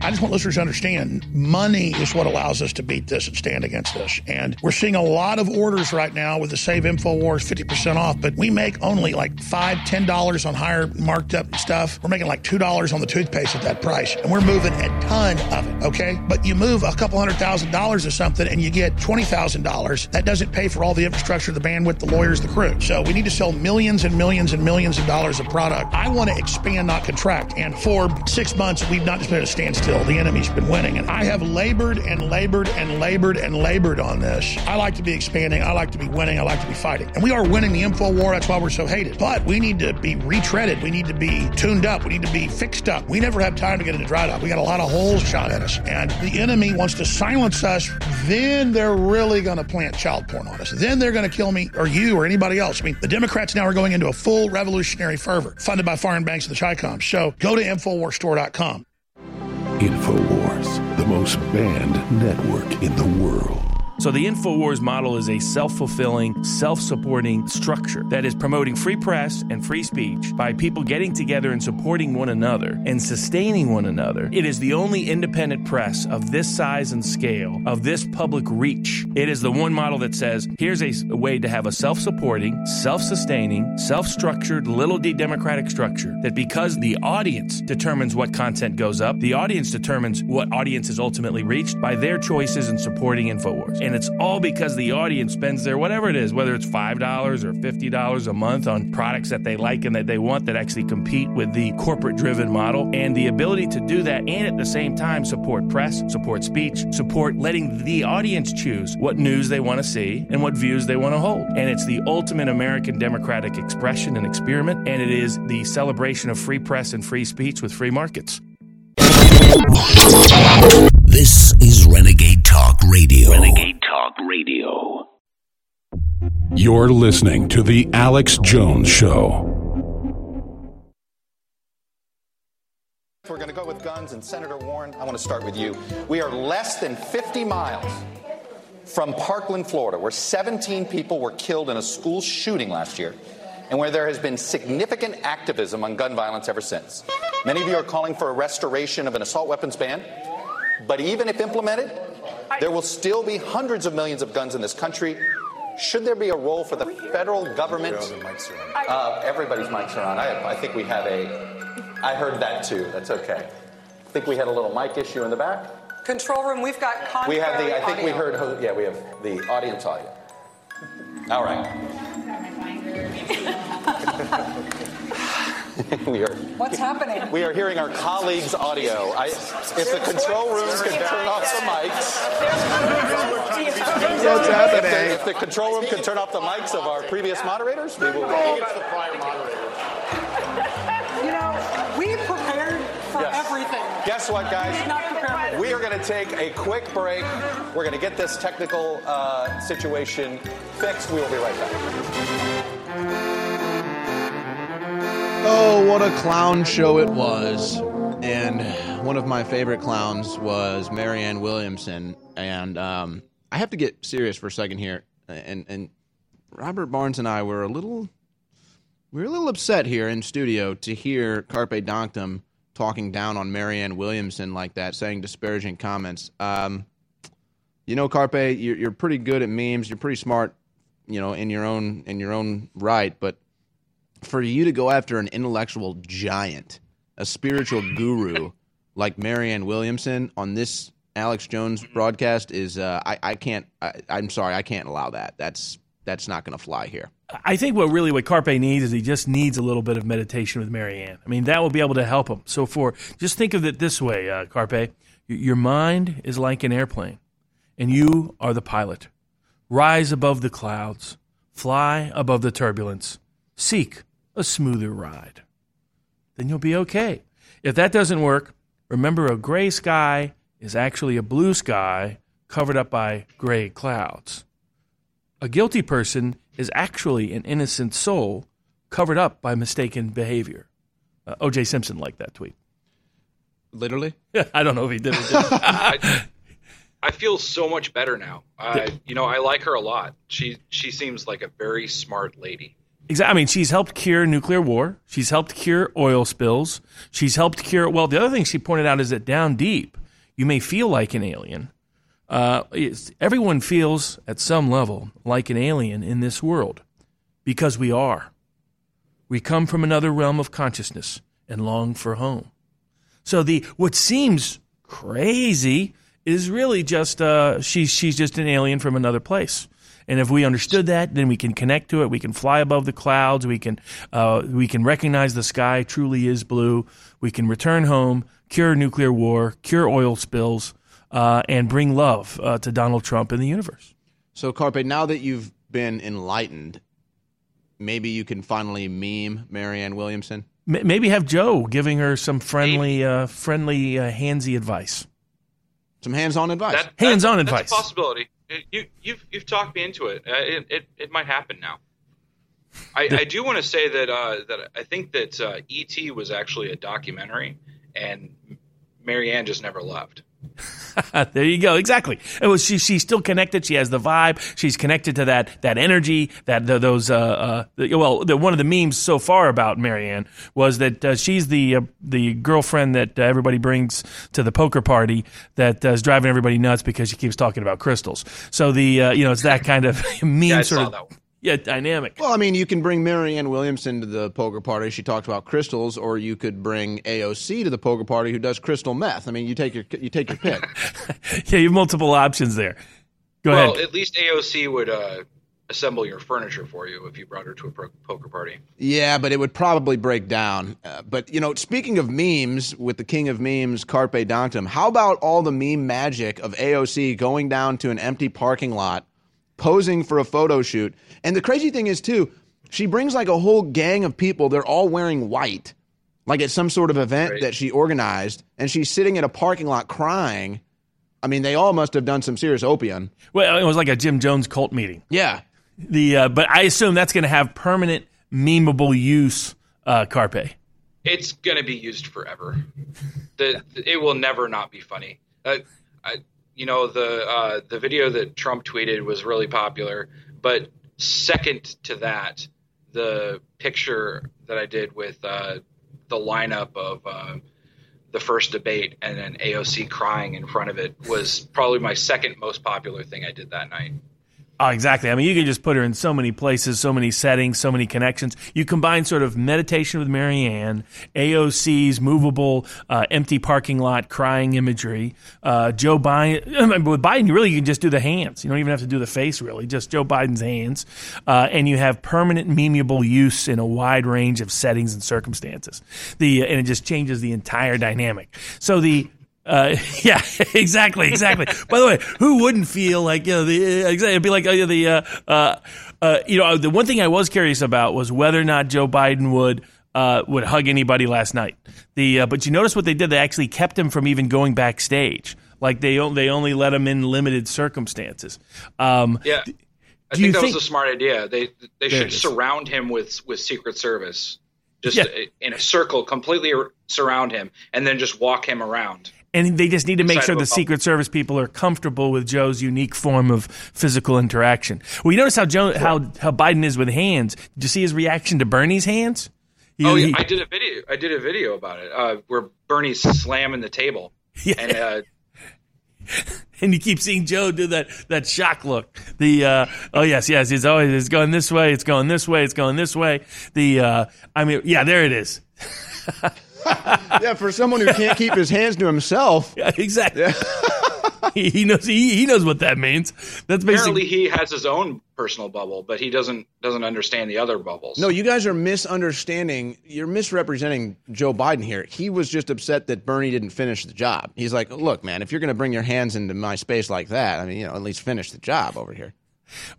I just want listeners to understand money is what allows us to beat this and stand against this. And we're seeing a lot of orders right now with the Save Infowars fifty percent off, but we make only like five dollars, ten dollars on higher marked up stuff. We're making like two dollars on the toothpaste at that price. And we're moving a ton of it, okay? But you move a couple hundred thousand dollars or something and you get twenty thousand dollars. That doesn't pay for all the infrastructure, the bandwidth, the lawyers, the crew. So we need to sell millions and millions and millions of dollars of product. I want to expand, not contract. And for six months, we've not just been at a standstill. The enemy's been winning. And I have labored and labored and labored and labored on this. I like to be expanding. I like to be winning. I like to be fighting. And we are winning the info war. That's why we're so hated. But we need to be retreaded. We need to be tuned up. We need to be fixed up. We never have time to get into dry dock. We got a lot of holes shot at us. And the enemy wants to silence us. Then they're really going to plant child porn on us. Then they're going to kill me or you or anybody else. I mean, the Democrats now are going into a full revolutionary fervor funded by foreign banks and the Chi-Coms. So go to Infowars Store dot com. InfoWars, the most banned network in the world. So the InfoWars model is a self-fulfilling, self-supporting structure that is promoting free press and free speech by people getting together and supporting one another and sustaining one another. It is the only independent press of this size and scale, of this public reach. It is the one model that says, here's a way to have a self-supporting, self-sustaining, self-structured, little d democratic structure that because the audience determines what content goes up, the audience determines what audience is ultimately reached by their choices in supporting InfoWars. And it's all because the audience spends their whatever it is, whether it's five dollars or fifty dollars a month on products that they like and that they want that actually compete with the corporate-driven model. And the ability to do that and at the same time support press, support speech, support letting the audience choose what news they want to see and what views they want to hold. And it's the ultimate American democratic expression and experiment. And it is the celebration of free press and free speech with free markets. This is Renegade Talk Radio. Renegade Talk Radio. You're listening to The Alex Jones Show. We're going to go with guns, and Senator Warren, I want to start with you. We are less than fifty miles from Parkland, Florida, where seventeen people were killed in a school shooting last year, and where there has been significant activism on gun violence ever since. Many of you are calling for a restoration of an assault weapons ban. But even if implemented, there will still be hundreds of millions of guns in this country. Should there be a role for the federal government? Uh, everybody's mics are on. I, I think we have a... I heard that, too. That's okay. I think we had a little mic issue in the back. Control room, we've got contrary. We have the... I think audio. We heard... Yeah, we have the audience audio. All right. We are, What's happening? We are hearing our colleagues' audio. I, if the control room could turn off the mics. What's happening? If the, if the control room could turn off the mics of our previous moderators, we will. It's the prior moderator. You know, we prepared for yes. everything. Guess what, guys? We are going to take a quick break. We're going to get this technical uh, situation fixed. We will be right back. Oh, what a clown show it was. And one of my favorite clowns was Marianne Williamson. And um, I have to get serious for a second here. And and Robert Barnes and I were a little we were a little upset here in studio to hear Carpe Donktum talking down on Marianne Williamson like that, saying disparaging comments. Um, you know, Carpe, you're, you're pretty good at memes. You're pretty smart, you know, in your own in your own right, but for you to go after an intellectual giant, a spiritual guru like Marianne Williamson on this Alex Jones broadcast is uh, I, I can't I, I'm sorry, I can't allow that. That's that's not going to fly here. I think what really what Carpe needs is he just needs a little bit of meditation with Marianne. I mean, that will be able to help him. So for just think of it this way, uh, Carpe, your mind is like an airplane and you are the pilot. Rise above the clouds, fly above the turbulence. Seek a smoother ride. Then you'll be okay. If that doesn't work, remember a gray sky is actually a blue sky covered up by gray clouds. A guilty person is actually an innocent soul covered up by mistaken behavior. Uh, O J Simpson liked that tweet. Literally? I don't know if he did or didn't. I, I feel so much better now. Uh, you know, I like her a lot. She, she seems like a very smart lady. Exactly. I mean, she's helped cure nuclear war. She's helped cure oil spills. She's helped cure. Well, the other thing she pointed out is that down deep, you may feel like an alien. Uh, everyone feels at some level like an alien in this world because we are. We come from another realm of consciousness and long for home. So the what seems crazy is really just uh, she's she's just an alien from another place. And if we understood that, then we can connect to it. We can fly above the clouds. We can uh, we can recognize the sky truly is blue. We can return home, cure nuclear war, cure oil spills, uh, and bring love uh, to Donald Trump and the universe. So, Carpe, now that you've been enlightened, maybe you can finally meme Marianne Williamson? M- maybe have Joe giving her some friendly, uh, friendly uh, handsy advice. Some hands-on advice. That, that, hands-on that's advice. That's a possibility. You, you've you've talked me into it. Uh, it, it, it might happen now. I, I do want to say that uh, that I think that uh, E T was actually a documentary, and Marianne just never left. There you go. Exactly. It was she. She's still connected. She has the vibe. She's connected to that that energy. That the, those. Uh, uh, the, well, the, one of the memes so far about Marianne was that uh, she's the uh, the girlfriend that uh, everybody brings to the poker party that uh, is driving everybody nuts because she keeps talking about crystals. So the uh, you know it's that kind of meme yeah, I sort saw of. That one. Yeah, dynamic. Well, I mean, you can bring Marianne Williamson to the poker party. She talked about crystals, or you could bring A O C to the poker party, who does crystal meth. I mean, you take your you take your pick. Yeah, you have multiple options there. Go well, ahead. Well, at least A O C would uh, assemble your furniture for you if you brought her to a pro- poker party. Yeah, but it would probably break down. Uh, but you know, speaking of memes, with the king of memes, Carpe Donktum, how about all the meme magic of A O C going down to an empty parking lot? Posing for a photo shoot. And the crazy thing is, too, she brings like a whole gang of people. They're all wearing white, like at some sort of event right. that she organized. And she's sitting in a parking lot crying. I mean, they all must have done some serious opium. Well, it was like a Jim Jones cult meeting. Yeah. the uh, But I assume that's going to have permanent memeable use, uh, Carpe. It's going to be used forever. the, the, it will never not be funny. Uh, I You know, the uh, the video that Trump tweeted was really popular, but second to that, the picture that I did with uh, the lineup of uh, the first debate and then A O C crying in front of it was probably my second most popular thing I did that night. Oh, exactly. I mean, you can just put her in so many places, so many settings, so many connections. You combine sort of meditation with Marianne, A O C's movable, uh, empty parking lot crying imagery, uh, Joe Biden. With Biden, you really can just do the hands. You don't even have to do the face, really, just Joe Biden's hands. Uh, and you have permanent memeable use in a wide range of settings and circumstances. The and it just changes the entire dynamic. So the... Uh, yeah, exactly, exactly. By the way, who wouldn't feel like, you know, the, uh, it'd be like uh, the, uh, uh, uh, you know, the one thing I was curious about was whether or not Joe Biden would, uh, would hug anybody last night. The, uh, but you notice what they did? They actually kept him from even going backstage. Like they, they only let him in limited circumstances. Um, yeah, I think that think- was a smart idea. They, they should surround him with, with Secret Service, just yeah. in a circle, completely surround him and then just walk him around. And they just need to make sure the Secret Service people are comfortable with Joe's unique form of physical interaction. Well, you notice how Joe, how, how Biden is with hands. Did you see his reaction to Bernie's hands? He, oh, yeah, he, I did a video. I did a video about it uh, where Bernie's slamming the table, yeah. and uh, and you keep seeing Joe do that that shock look. The uh, oh yes, yes, it's always it's going this way, it's going this way, it's going this way. The uh, I mean, yeah, there it is. Yeah, for someone who can't keep his hands to himself. Yeah, exactly. Yeah. he, he knows he, he knows what that means. That's basically apparently he has his own personal bubble, but he doesn't doesn't understand the other bubbles. No, you guys are misunderstanding. You're misrepresenting Joe Biden here. He was just upset that Bernie didn't finish the job. He's like, look, man, if you're going to bring your hands into my space like that, I mean, you know, at least finish the job over here.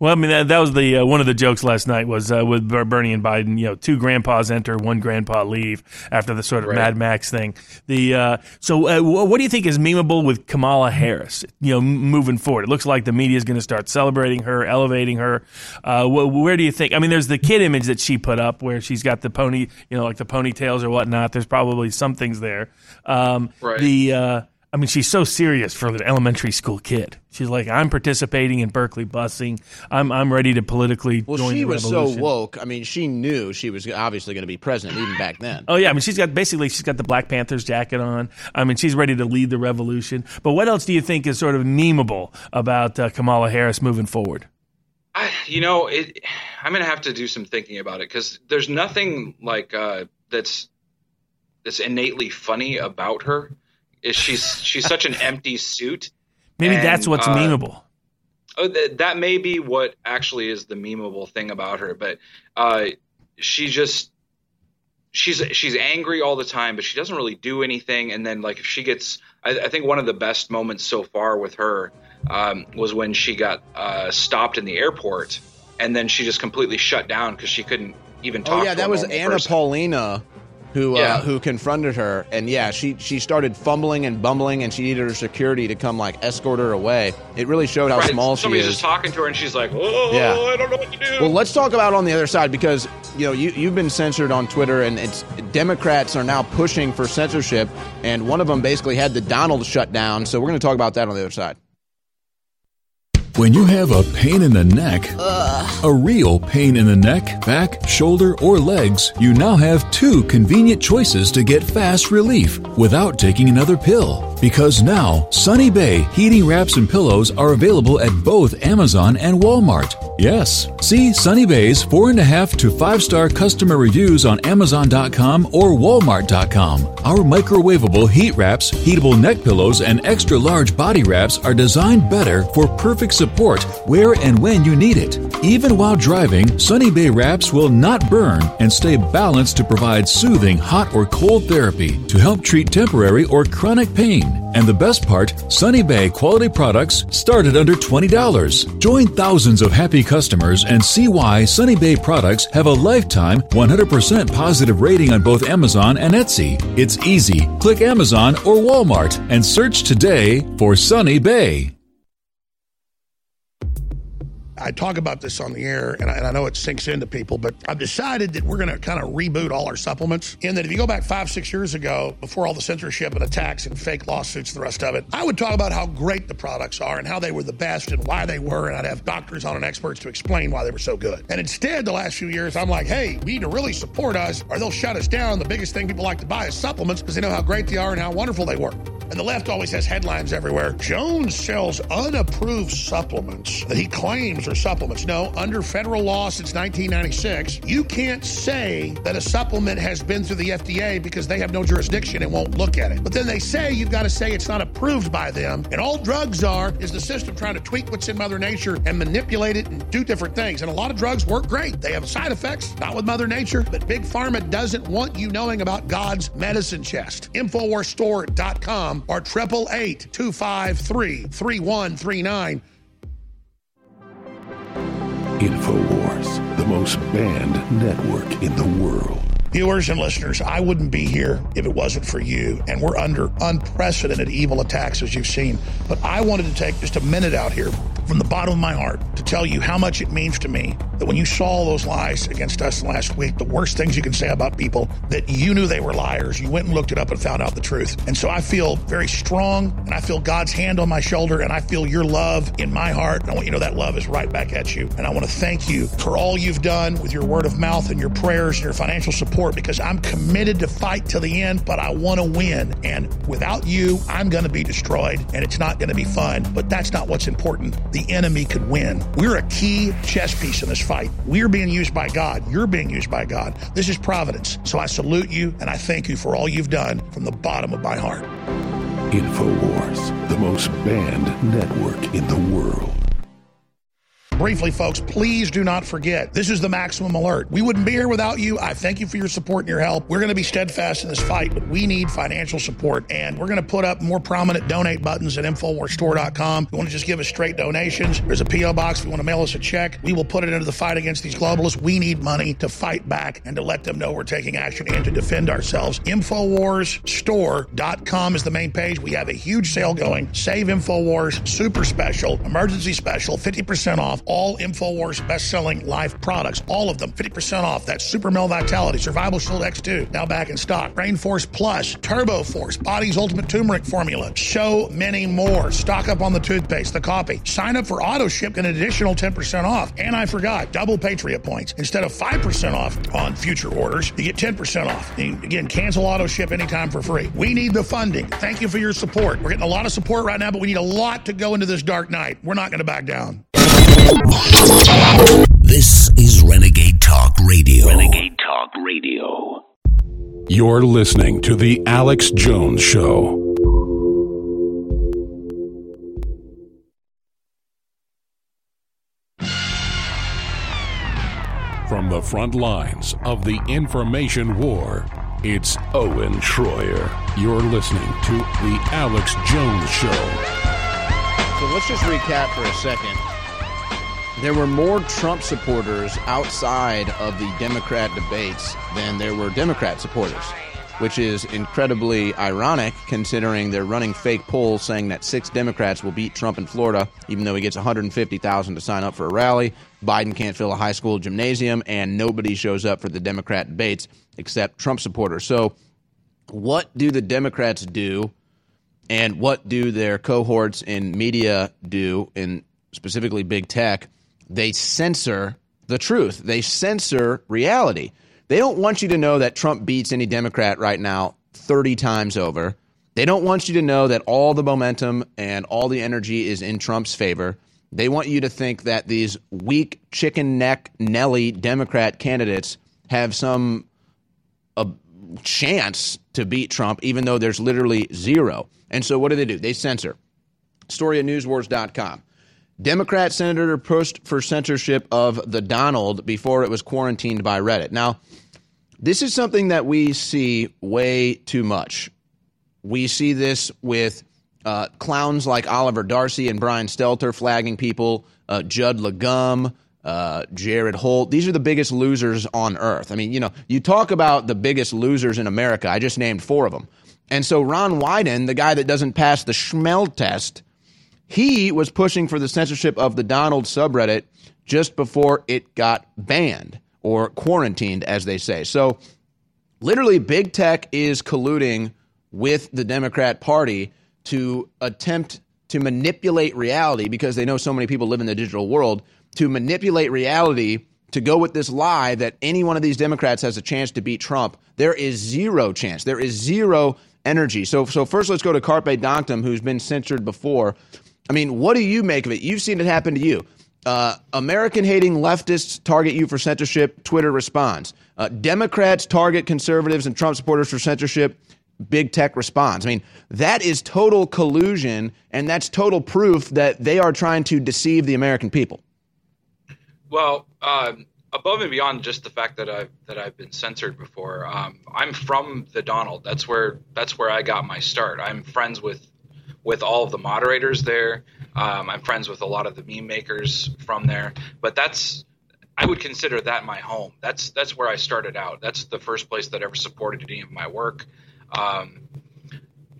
Well, I mean, that, that was the uh, one of the jokes last night was uh, with Bernie and Biden. You know, two grandpas enter, one grandpa leave after the sort of right. Mad Max thing. The uh, so, uh, w- what do you think is memeable with Kamala Harris? You know, m- moving forward, it looks like the media is going to start celebrating her, elevating her. Uh, wh- where do you think? I mean, there's the kid image that she put up where she's got the pony, you know, like the ponytails or whatnot. There's probably some things there. Um, right. The uh, I mean, she's so serious for an elementary school kid. She's like, I'm participating in Berkeley busing. I'm I'm ready to politically well, join the revolution. Well, she was so woke. I mean, she knew she was obviously going to be president even back then. Oh, yeah. I mean, she's got basically she's got the Black Panther's jacket on. I mean, she's ready to lead the revolution. But what else do you think is sort of memeable about uh, Kamala Harris moving forward? I, you know, it, I'm going to have to do some thinking about it because there's nothing like uh, that's that's innately funny about her. Is she's she's such an empty suit. Maybe and, that's what's uh, memeable. Oh, th- that may be what actually is the memeable thing about her. But uh, she just she's she's angry all the time, but she doesn't really do anything. And then like if she gets, I, I think one of the best moments so far with her um, was when she got uh, stopped in the airport, and then she just completely shut down because she couldn't even talk. Oh yeah, to that a was Anna person. Paulina. Who yeah. uh, who confronted her, and yeah, she, she started fumbling and bumbling, and she needed her security to come, like, escort her away. It really showed how right. small Somebody's she is. Somebody's just talking to her, and she's like, oh, yeah. I don't know what to do. Well, let's talk about on the other side, because, you know, you, you've been censored on Twitter, and it's Democrats are now pushing for censorship, and one of them basically had the Donald shut down, so we're going to talk about that on the other side. When you have a pain in the neck, Ugh. a real pain in the neck, back, shoulder, or legs, you now have two convenient choices to get fast relief without taking another pill. Because now, Sunny Bay heating wraps and pillows are available at both Amazon and Walmart. Yes. See Sunny Bay's four and a half to five star customer reviews on Amazon dot com or Walmart dot com. Our microwavable heat wraps, heatable neck pillows, and extra large body wraps are designed better for perfect support where and when you need it. Even while driving, Sunny Bay wraps will not burn and stay balanced to provide soothing hot or cold therapy to help treat temporary or chronic pain. And the best part, Sunny Bay quality products started under twenty dollars. Join thousands of happy customers and see why Sunny Bay products have a lifetime one hundred percent positive rating on both Amazon and Etsy. It's easy. Click Amazon or Walmart and search today for Sunny Bay. I talk about this on the air, and I, and I know it sinks into people, but I've decided that we're going to kind of reboot all our supplements, and that if you go back five, six years ago, before all the censorship and attacks and fake lawsuits and the rest of it, I would talk about how great the products are and how they were the best and why they were, and I'd have doctors on and experts to explain why they were so good. And instead, the last few years, I'm like, hey, we need to really support us, or they'll shut us down. The biggest thing people like to buy is supplements because they know how great they are and how wonderful they were. And the left always has headlines everywhere. Jones sells unapproved supplements that he claims are supplements. No, under federal law since nineteen ninety-six, you can't say that a supplement has been through the F D A because they have no jurisdiction and won't look at it. But then they say you've got to say it's not approved by them. And all drugs are is the system trying to tweak what's in Mother Nature and manipulate it and do different things. And a lot of drugs work great. They have side effects, not with Mother Nature. But Big Pharma doesn't want you knowing about God's medicine chest. Infowars Store dot com. Or eight eight eight, two five three, three one three nine. InfoWars, the most banned network in the world. Viewers and listeners, I wouldn't be here if it wasn't for you. And we're under unprecedented evil attacks, as you've seen. But I wanted to take just a minute out here from the bottom of my heart to tell you how much it means to me that when you saw those lies against us last week, the worst things you can say about people, that you knew they were liars, you went and looked it up and found out the truth. And so I feel very strong, and I feel God's hand on my shoulder, and I feel your love in my heart. And I want you to know that love is right back at you. And I want to thank you for all you've done with your word of mouth and your prayers and your financial support, because I'm committed to fight to the end, but I want to win. And without you, I'm going to be destroyed, and it's not going to be fun. But that's not what's important. The enemy could win. We're a key chess piece in this fight. We're being used by God. You're being used by God. This is providence. So I salute you, and I thank you for all you've done from the bottom of my heart. InfoWars, the most banned network in the world. Briefly, folks, please do not forget, this is the Maximum Alert. We wouldn't be here without you. I thank you for your support and your help. We're going to be steadfast in this fight, but we need financial support. And we're going to put up more prominent donate buttons at Infowars Store dot com. If you want to just give us straight donations, there's a P O box. If you want to mail us a check, we will put it into the fight against these globalists. We need money to fight back and to let them know we're taking action and to defend ourselves. Infowars Store dot com is the main page. We have a huge sale going. Save Infowars, super special, emergency special, fifty percent off. all Infowars best-selling life products. All of them, fifty percent off. That's Super Male Vitality, Survival Shield X two, now back in stock. Brain Force Plus, Turbo Force, Body's Ultimate Turmeric Formula, so many more. Stock up on the toothpaste, the coffee. Sign up for AutoShip, an additional ten percent off. And I forgot, double Patriot points. Instead of five percent off on future orders, you get ten percent off. And again, cancel AutoShip anytime for free. We need the funding. Thank you for your support. We're getting a lot of support right now, but we need a lot to go into this dark night. We're not going to back down. This is Renegade Talk Radio. Renegade Talk Radio. You're listening to The Alex Jones Show. From the front lines of the information war, it's Owen Shroyer. You're listening to The Alex Jones Show. So let's just recap for a second. There were more Trump supporters outside of the Democrat debates than there were Democrat supporters, which is incredibly ironic considering they're running fake polls saying that six Democrats will beat Trump in Florida, even though he gets one hundred fifty thousand to sign up for a rally. Biden can't fill a high school gymnasium, and nobody shows up for the Democrat debates except Trump supporters. So what do the Democrats do, and what do their cohorts in media do, and specifically big tech? They censor the truth. They censor reality. They don't want you to know that Trump beats any Democrat right now thirty times over. They don't want you to know that all the momentum and all the energy is in Trump's favor. They want you to think that these weak chicken neck Nelly Democrat candidates have some uh, chance to beat Trump, even though there's literally zero. And so what do they do? They censor. Story at Newswars dot com. Democrat senator pushed for censorship of The Donald before it was quarantined by Reddit. Now, this is something that we see way too much. We see this with uh, clowns like Oliver Darcy and Brian Stelter flagging people, uh, Judd Legum, uh, Jared Holt. These are the biggest losers on earth. I mean, you know, you talk about the biggest losers in America. I just named four of them. And so Ron Wyden, the guy that doesn't pass the Schmel test, he was pushing for the censorship of the Donald subreddit just before it got banned or quarantined, as they say. So literally big tech is colluding with the Democrat Party to attempt to manipulate reality, because they know so many people live in the digital world, to manipulate reality to go with this lie that any one of these Democrats has a chance to beat Trump. There is zero chance. There is zero energy. So, so first let's go to Carpe Donktum, who's been censored before. I mean, what do you make of it? You've seen it happen to you. Uh, American-hating leftists target you for censorship. Twitter responds. Uh, Democrats target conservatives and Trump supporters for censorship. Big tech responds. I mean, that is total collusion, and that's total proof that they are trying to deceive the American people. Well, um, above and beyond just the fact that I've that I've been censored before, um, I'm from The Donald. That's where that's where I got my start. I'm friends with. with all of the moderators there. Um, I'm friends with a lot of the meme makers from there, but that's, I would consider that my home. That's, that's where I started out. That's the first place that ever supported any of my work. Um,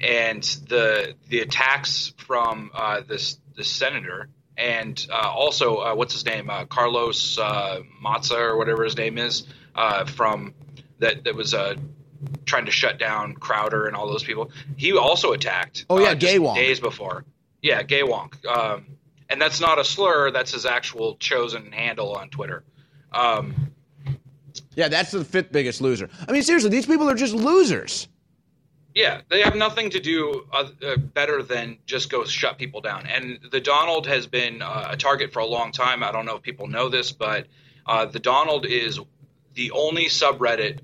and the, the attacks from, uh, this, the senator and, uh, also, uh, what's his name? Uh, Carlos, uh, Mazza or whatever his name is, uh, from that, that was, a. trying to shut down Crowder and all those people. He also attacked. Oh, yeah, uh, Gay Wonk. Days before. Yeah, Gay Wonk. Um, and that's not a slur. That's his actual chosen handle on Twitter. Um, yeah, that's the fifth biggest loser. I mean, seriously, these people are just losers. Yeah, they have nothing to do uh, uh, better than just go shut people down. And the Donald has been uh, a target for a long time. I don't know if people know this, but uh, the Donald is the only subreddit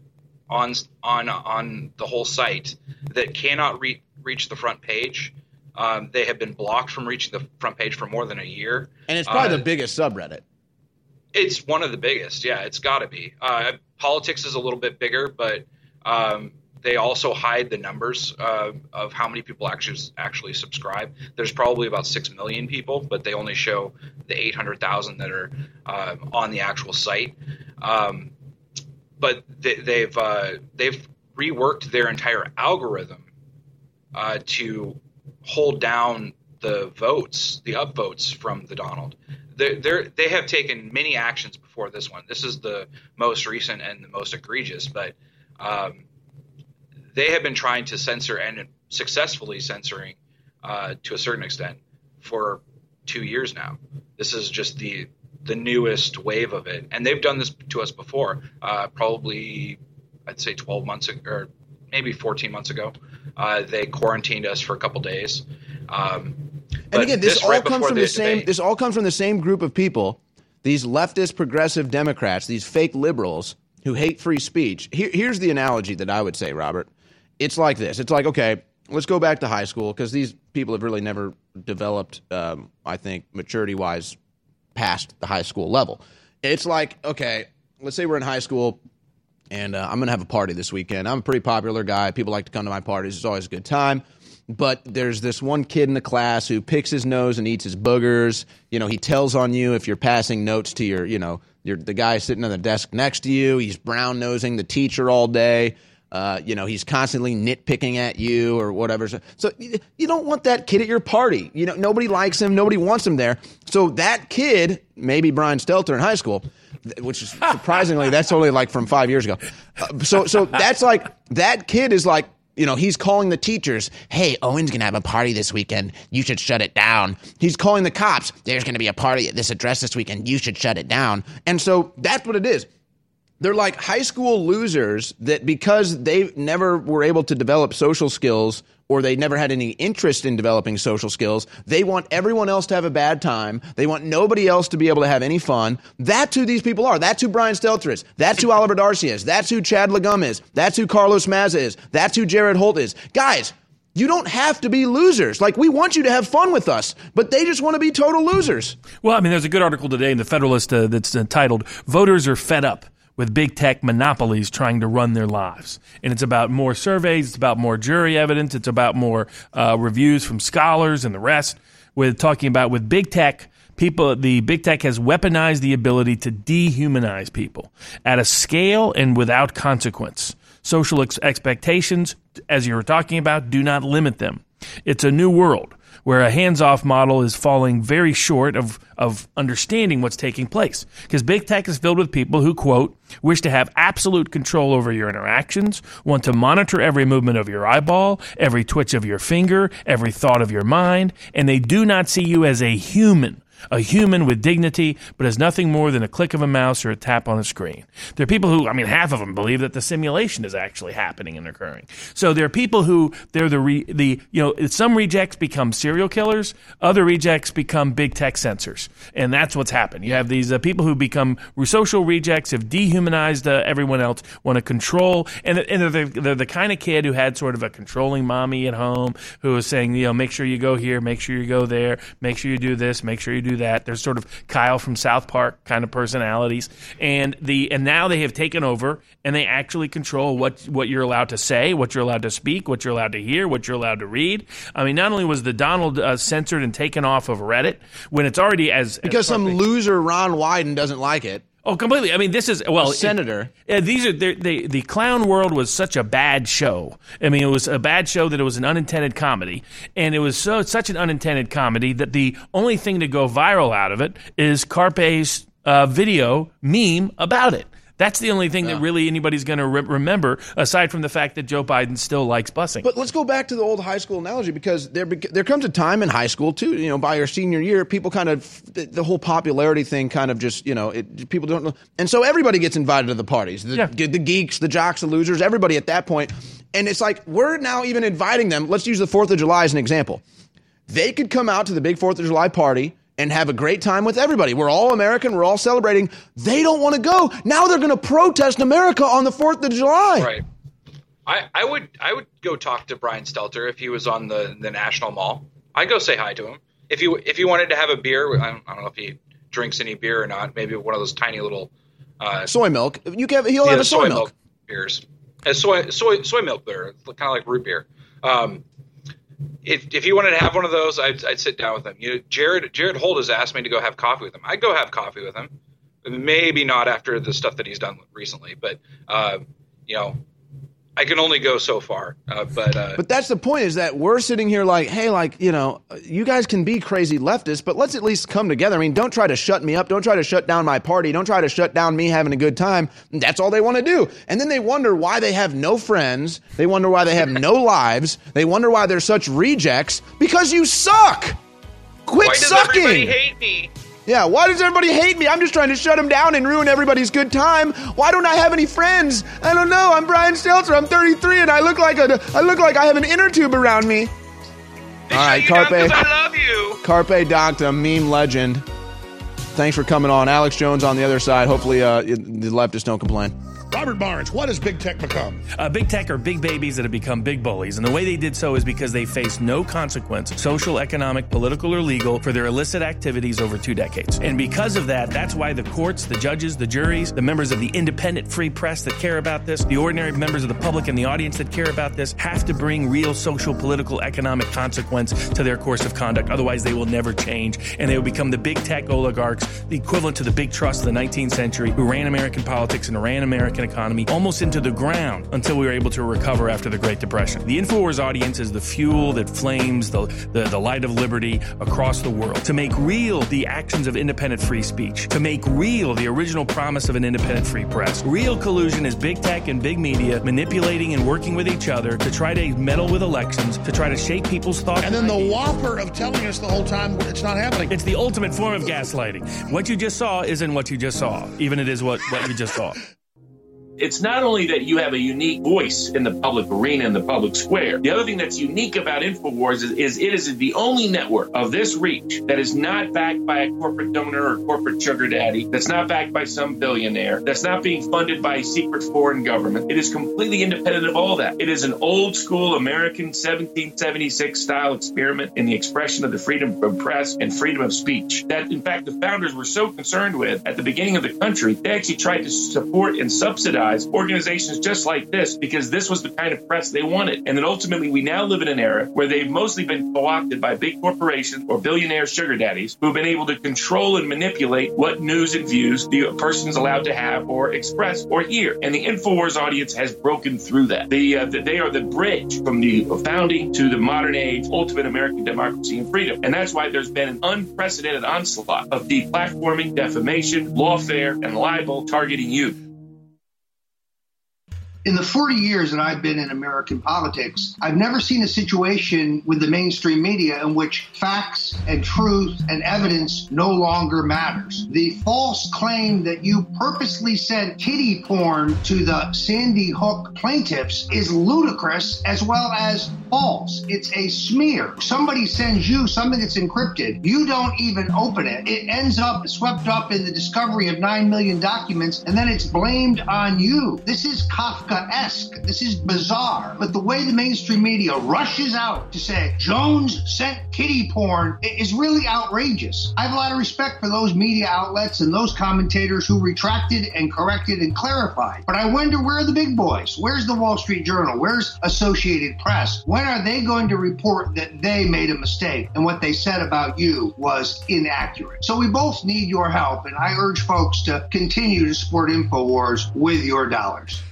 on on on the whole site that cannot re- reach the front page. Um, they have been blocked from reaching the front page for more than a year. And it's probably uh, the biggest subreddit. It's one of the biggest. Yeah, it's got to be. Uh, politics is a little bit bigger, but um, they also hide the numbers uh, of how many people actually actually subscribe. There's probably about six million people, but they only show the eight hundred thousand that are uh, on the actual site. Um But they, they've uh, they've reworked their entire algorithm uh, to hold down the votes, the upvotes from the Donald. they're, they're, they have taken many actions before this one. This is the most recent and the most egregious, but um, they have been trying to censor and successfully censoring uh, to a certain extent for two years now. This is just the the newest wave of it. And they've done this to us before, uh, probably I'd say twelve months ago, or maybe fourteen months ago. Uh, they quarantined us for a couple days. Um, and again, this, this all right comes from the, the same. They, this all comes from the same group of people, these leftist progressive Democrats, these fake liberals who hate free speech. Here, here's the analogy that I would say, Robert. It's like this. It's like, okay, let's go back to high school, because these people have really never developed, um, I think, maturity-wise past the high school level. It's like, okay, let's say we're in high school, and uh, I'm going to have a party this weekend. I'm a pretty popular guy. People like to come to my parties. It's always a good time. But there's this one kid in the class who picks his nose and eats his boogers. You know, he tells on you if you're passing notes to your, you know, your, the guy sitting on the desk next to you. He's brown-nosing the teacher all day. Uh, you know, he's constantly nitpicking at you or whatever. So, so you don't want that kid at your party. You know, nobody likes him. Nobody wants him there. So that kid, maybe Brian Stelter in high school, which is surprisingly, that's only like from five years ago. Uh, so, so that's like, that kid is like, you know, he's calling the teachers. Hey, Owen's going to have a party this weekend. You should shut it down. He's calling the cops. There's going to be a party at this address this weekend. You should shut it down. And so that's what it is. They're like high school losers that, because they never were able to develop social skills, or they never had any interest in developing social skills, they want everyone else to have a bad time. They want nobody else to be able to have any fun. That's who these people are. That's who Brian Stelter is. That's who Oliver Darcy is. That's who Chad Legum is. That's who Carlos Mazza is. That's who Jared Holt is. Guys, you don't have to be losers. Like, we want you to have fun with us, but they just want to be total losers. Well, I mean, there's a good article today in The Federalist uh, that's entitled, "Voters Are Fed Up with Big Tech Monopolies Trying to Run Their Lives." And it's about more surveys, it's about more jury evidence, it's about more uh, reviews from scholars and the rest, with talking about with big tech, people, the big tech has weaponized the ability to dehumanize people at a scale and without consequence. Social ex- expectations, as you were talking about, do not limit them. It's a new world where a hands-off model is falling very short of, of understanding what's taking place. Because big tech is filled with people who, quote, wish to have absolute control over your interactions, want to monitor every movement of your eyeball, every twitch of your finger, every thought of your mind, and they do not see you as a human. A human with dignity, but as nothing more than a click of a mouse or a tap on a screen. There are people who, I mean, half of them believe that the simulation is actually happening and occurring. So there are people who, they're the, re, the you know, some rejects become serial killers, other rejects become big tech censors. And that's what's happened. You have these uh, people who become social rejects, have dehumanized uh, everyone else, want to control, and, and they're, the, they're the kind of kid who had sort of a controlling mommy at home who was saying, you know, make sure you go here, make sure you go there, make sure you do this, make sure you do that. There's sort of Kyle from South Park kind of personalities, and the and now they have taken over, and they actually control what what you're allowed to say, what you're allowed to speak, what you're allowed to hear, what you're allowed to read. I mean, not only was the Donald uh, censored and taken off of Reddit when it's already as because as some loser Ron Wyden doesn't like it. Oh, completely. I mean, this is, well, Senator. It, uh, these are they, the clown world was such a bad show. I mean, it was a bad show that it was an unintended comedy, and it was so such an unintended comedy that the only thing to go viral out of it is Carpe's uh, video meme about it. That's the only thing yeah. that really anybody's going to re- remember, aside from the fact that Joe Biden still likes busing. But let's go back to the old high school analogy, because there there comes a time in high school, too, you know, by your senior year, people kind of, the whole popularity thing kind of just, you know, it, people don't know. And so everybody gets invited to the parties, the, yeah. the geeks, the jocks, the losers, everybody at that point. And it's like, we're now even inviting them. Let's use the fourth of July as an example. They could come out to the big fourth of July party and have a great time with everybody. We're all American. We're all celebrating. They don't want to go. Now they're going to protest America on the fourth of July. Right. I, I would I would go talk to Brian Stelter if he was on the, the National Mall. I'd go say hi to him. If you if you wanted to have a beer, I don't, I don't know if he drinks any beer or not. Maybe one of those tiny little uh, soy milk. You can have, he'll yeah, have a soy, soy milk. milk beers. A soy soy soy milk beer, kind of like root beer. Um, If if you wanted to have one of those, I'd, I'd sit down with him. You know, Jared Jared Holt has asked me to go have coffee with him. I'd go have coffee with him. Maybe not after the stuff that he's done recently, but uh, you know, I can only go so far. Uh, but uh, but that's the point, is that we're sitting here like, hey, like, you know, you guys can be crazy leftists, but let's at least come together. I mean, don't try to shut me up. Don't try to shut down my party. Don't try to shut down me having a good time. That's all they want to do. And then they wonder why they have no friends. They wonder why they have no lives. They wonder why they're such rejects, because you suck. Quit sucking. Why does everybody hate me? Yeah, why does everybody hate me? I'm just trying to shut them down and ruin everybody's good time. Why don't I have any friends? I don't know. I'm Brian Stelter. I'm thirty-three, and I look like a I look like I have an inner tube around me. They All right, Carpe. I love you. Carpe Donktum, meme legend. Thanks for coming on, Alex Jones. On the other side, hopefully uh, the leftists don't complain. Robert Barnes, what has big tech become? Uh, big tech are big babies that have become big bullies. And the way they did so is because they faced no consequence, social, economic, political, or legal, for their illicit activities over two decades. And because of that, that's why the courts, the judges, the juries, the members of the independent free press that care about this, the ordinary members of the public and the audience that care about this, have to bring real social, political, economic consequence to their course of conduct. Otherwise, they will never change. And they will become the big tech oligarchs, the equivalent to the big trusts of the nineteenth century, who ran American politics and ran American economy almost into the ground until we were able to recover after the Great Depression. The Infowars audience is the fuel that flames the, the, the light of liberty across the world, to make real the actions of independent free speech, to make real the original promise of an independent free press. Real collusion is big tech and big media manipulating and working with each other to try to meddle with elections, to try to shape people's thoughts. And then the whopper of telling us the whole time it's not happening. It's the ultimate form of gaslighting. What you just saw isn't what you just saw, even it is what, what you just saw. It's not only that you have a unique voice in the public arena, in the public square. The other thing that's unique about Infowars is, is it is the only network of this reach that is not backed by a corporate donor or corporate sugar daddy, that's not backed by some billionaire, that's not being funded by a secret foreign government. It is completely independent of all that. It is an old school American seventeen seventy-six style experiment in the expression of the freedom of press and freedom of speech that, in fact, the founders were so concerned with at the beginning of the country, they actually tried to support and subsidize organizations just like this, because this was the kind of press they wanted. And then ultimately, we now live in an era where they've mostly been co-opted by big corporations or billionaire sugar daddies who've been able to control and manipulate what news and views the person's allowed to have or express or hear. And the Infowars audience has broken through that. The, uh, the, they are the bridge from the founding to the modern age, ultimate American democracy and freedom. And that's why there's been an unprecedented onslaught of deplatforming, defamation, lawfare, and libel targeting youth. In the forty years that I've been in American politics, I've never seen a situation with the mainstream media in which facts and truth and evidence no longer matters. The false claim that you purposely sent kitty porn to the Sandy Hook plaintiffs is ludicrous as well as false. It's a smear. Somebody sends you something that's encrypted. You don't even open it. It ends up swept up in the discovery of nine million documents, and then it's blamed on you. This is Kafka. Esque. This is bizarre. But the way the mainstream media rushes out to say Jones sent kitty porn is really outrageous. I have a lot of respect for those media outlets and those commentators who retracted and corrected and clarified. But I wonder, where are the big boys? Where's the Wall Street Journal? Where's Associated Press? When are they going to report that they made a mistake and what they said about you was inaccurate? So we both need your help, and I urge folks to continue to support Infowars with your dollars.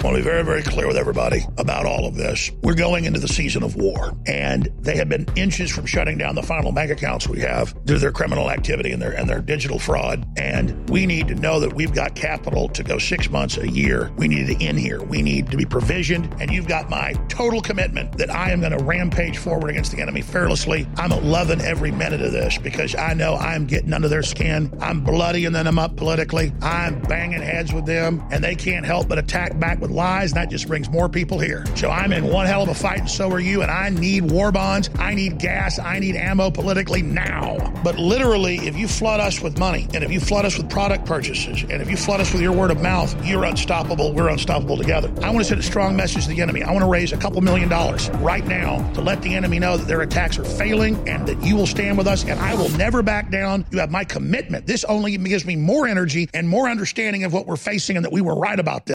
I want to be very, very clear with everybody about all of this. We're going into the season of war, and they have been inches from shutting down the final bank accounts we have due to their criminal activity and their and their digital fraud. And we need to know that we've got capital to go six months, a year. We need it in here. We need to be provisioned. And you've got my total commitment that I am going to rampage forward against the enemy fearlessly. I'm loving every minute of this because I know I'm getting under their skin. I'm bloodying them up politically. I'm banging heads with them, and they can't help but attack back with lies, and that just brings more people here. So I'm in one hell of a fight, and so are you, and I need war bonds, I need gas, I need ammo politically now. But literally, if you flood us with money, and if you flood us with product purchases, and if you flood us with your word of mouth, you're unstoppable, we're unstoppable together. I want to send a strong message to the enemy. I want to raise a couple million dollars right now to let the enemy know that their attacks are failing and that you will stand with us, and I will never back down. You have my commitment. This only gives me more energy and more understanding of what we're facing and that we were right about this.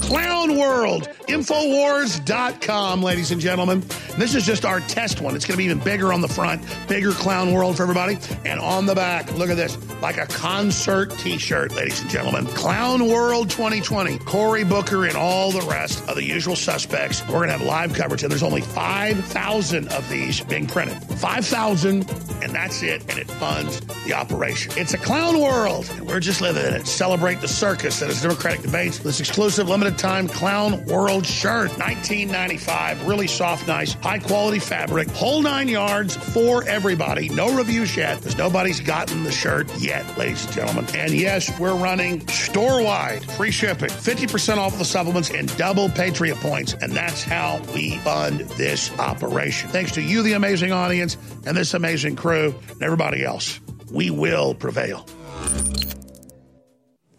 Clown World! Infowars dot com, ladies and gentlemen. This is just our test one. It's going to be even bigger on the front, bigger clown world for everybody. And on the back, look at this, like a concert T-shirt, ladies and gentlemen. Clown World twenty twenty, Cory Booker and all the rest of the usual suspects. We're going to have live coverage, and there's only five thousand of these being printed. five thousand, and that's it, and it funds the operation. It's a clown world, and we're just living in it. Celebrate the circus that is Democratic debates. This exclusive limited-time Clown World shirt, nineteen ninety-five dollars, really soft, nice, high-quality fabric, whole nine yards for everybody. No reviews yet, because nobody's gotten the shirt yet, ladies and gentlemen. And yes, we're running store-wide, free shipping, fifty percent off the supplements, and double Patriot points, and that's how we fund this operation. Thanks to you, the amazing audience, and this amazing crew, and everybody else. We will prevail.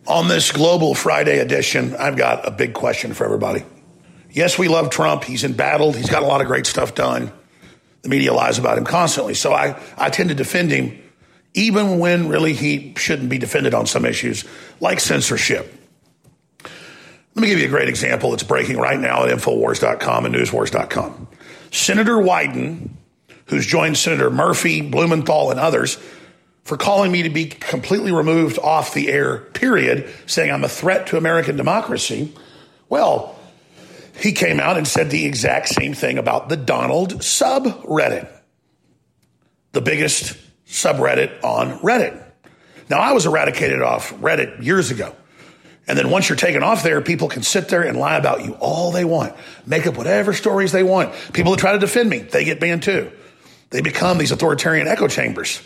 On this Global Friday edition, I've got a big question for everybody. Yes, we love Trump. He's embattled. He's got a lot of great stuff done. The media lies about him constantly. So I, I tend to defend him even when really he shouldn't be defended on some issues like censorship. Let me give you a great example that's breaking right now at Infowars dot com and Newswars dot com. Senator Wyden, who's joined Senator Murphy, Blumenthal, and others, for calling me to be completely removed off the air, period, saying I'm a threat to American democracy. Well, he came out and said the exact same thing about the Donald subreddit, the biggest subreddit on Reddit. Now, I was eradicated off Reddit years ago. And then once you're taken off there, people can sit there and lie about you all they want, make up whatever stories they want. People that try to defend me, they get banned too. They become these authoritarian echo chambers.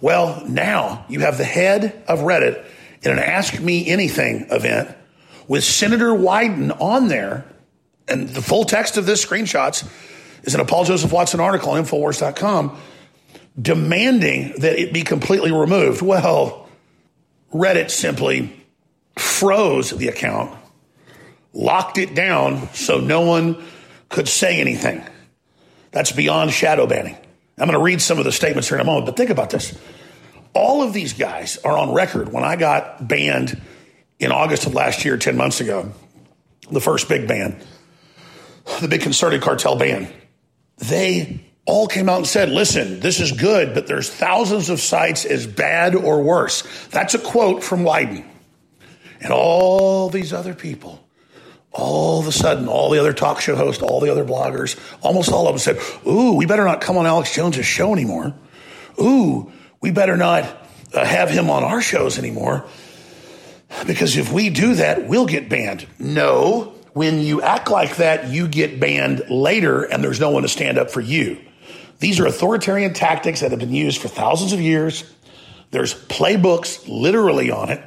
Well, now you have the head of Reddit in an Ask Me Anything event with Senator Wyden on there. And the full text of this screenshots is in a Paul Joseph Watson article on Infowars dot com demanding that it be completely removed. Well, Reddit simply froze the account, locked it down so no one could say anything. That's beyond shadow banning. I'm going to read some of the statements here in a moment, but think about this. All of these guys are on record. When I got banned in August of last year, ten months ago, the first big ban, the big concerted cartel ban, they all came out and said, listen, this is good, but there's thousands of sites as bad or worse. That's a quote from Wyden. And all these other people, all of a sudden, all the other talk show hosts, all the other bloggers, almost all of them said, ooh, we better not come on Alex Jones's show anymore. Ooh, we better not uh, have him on our shows anymore, because if we do that, we'll get banned. No, when you act like that, you get banned later, and there's no one to stand up for you. These are authoritarian tactics that have been used for thousands of years. There's playbooks literally on it.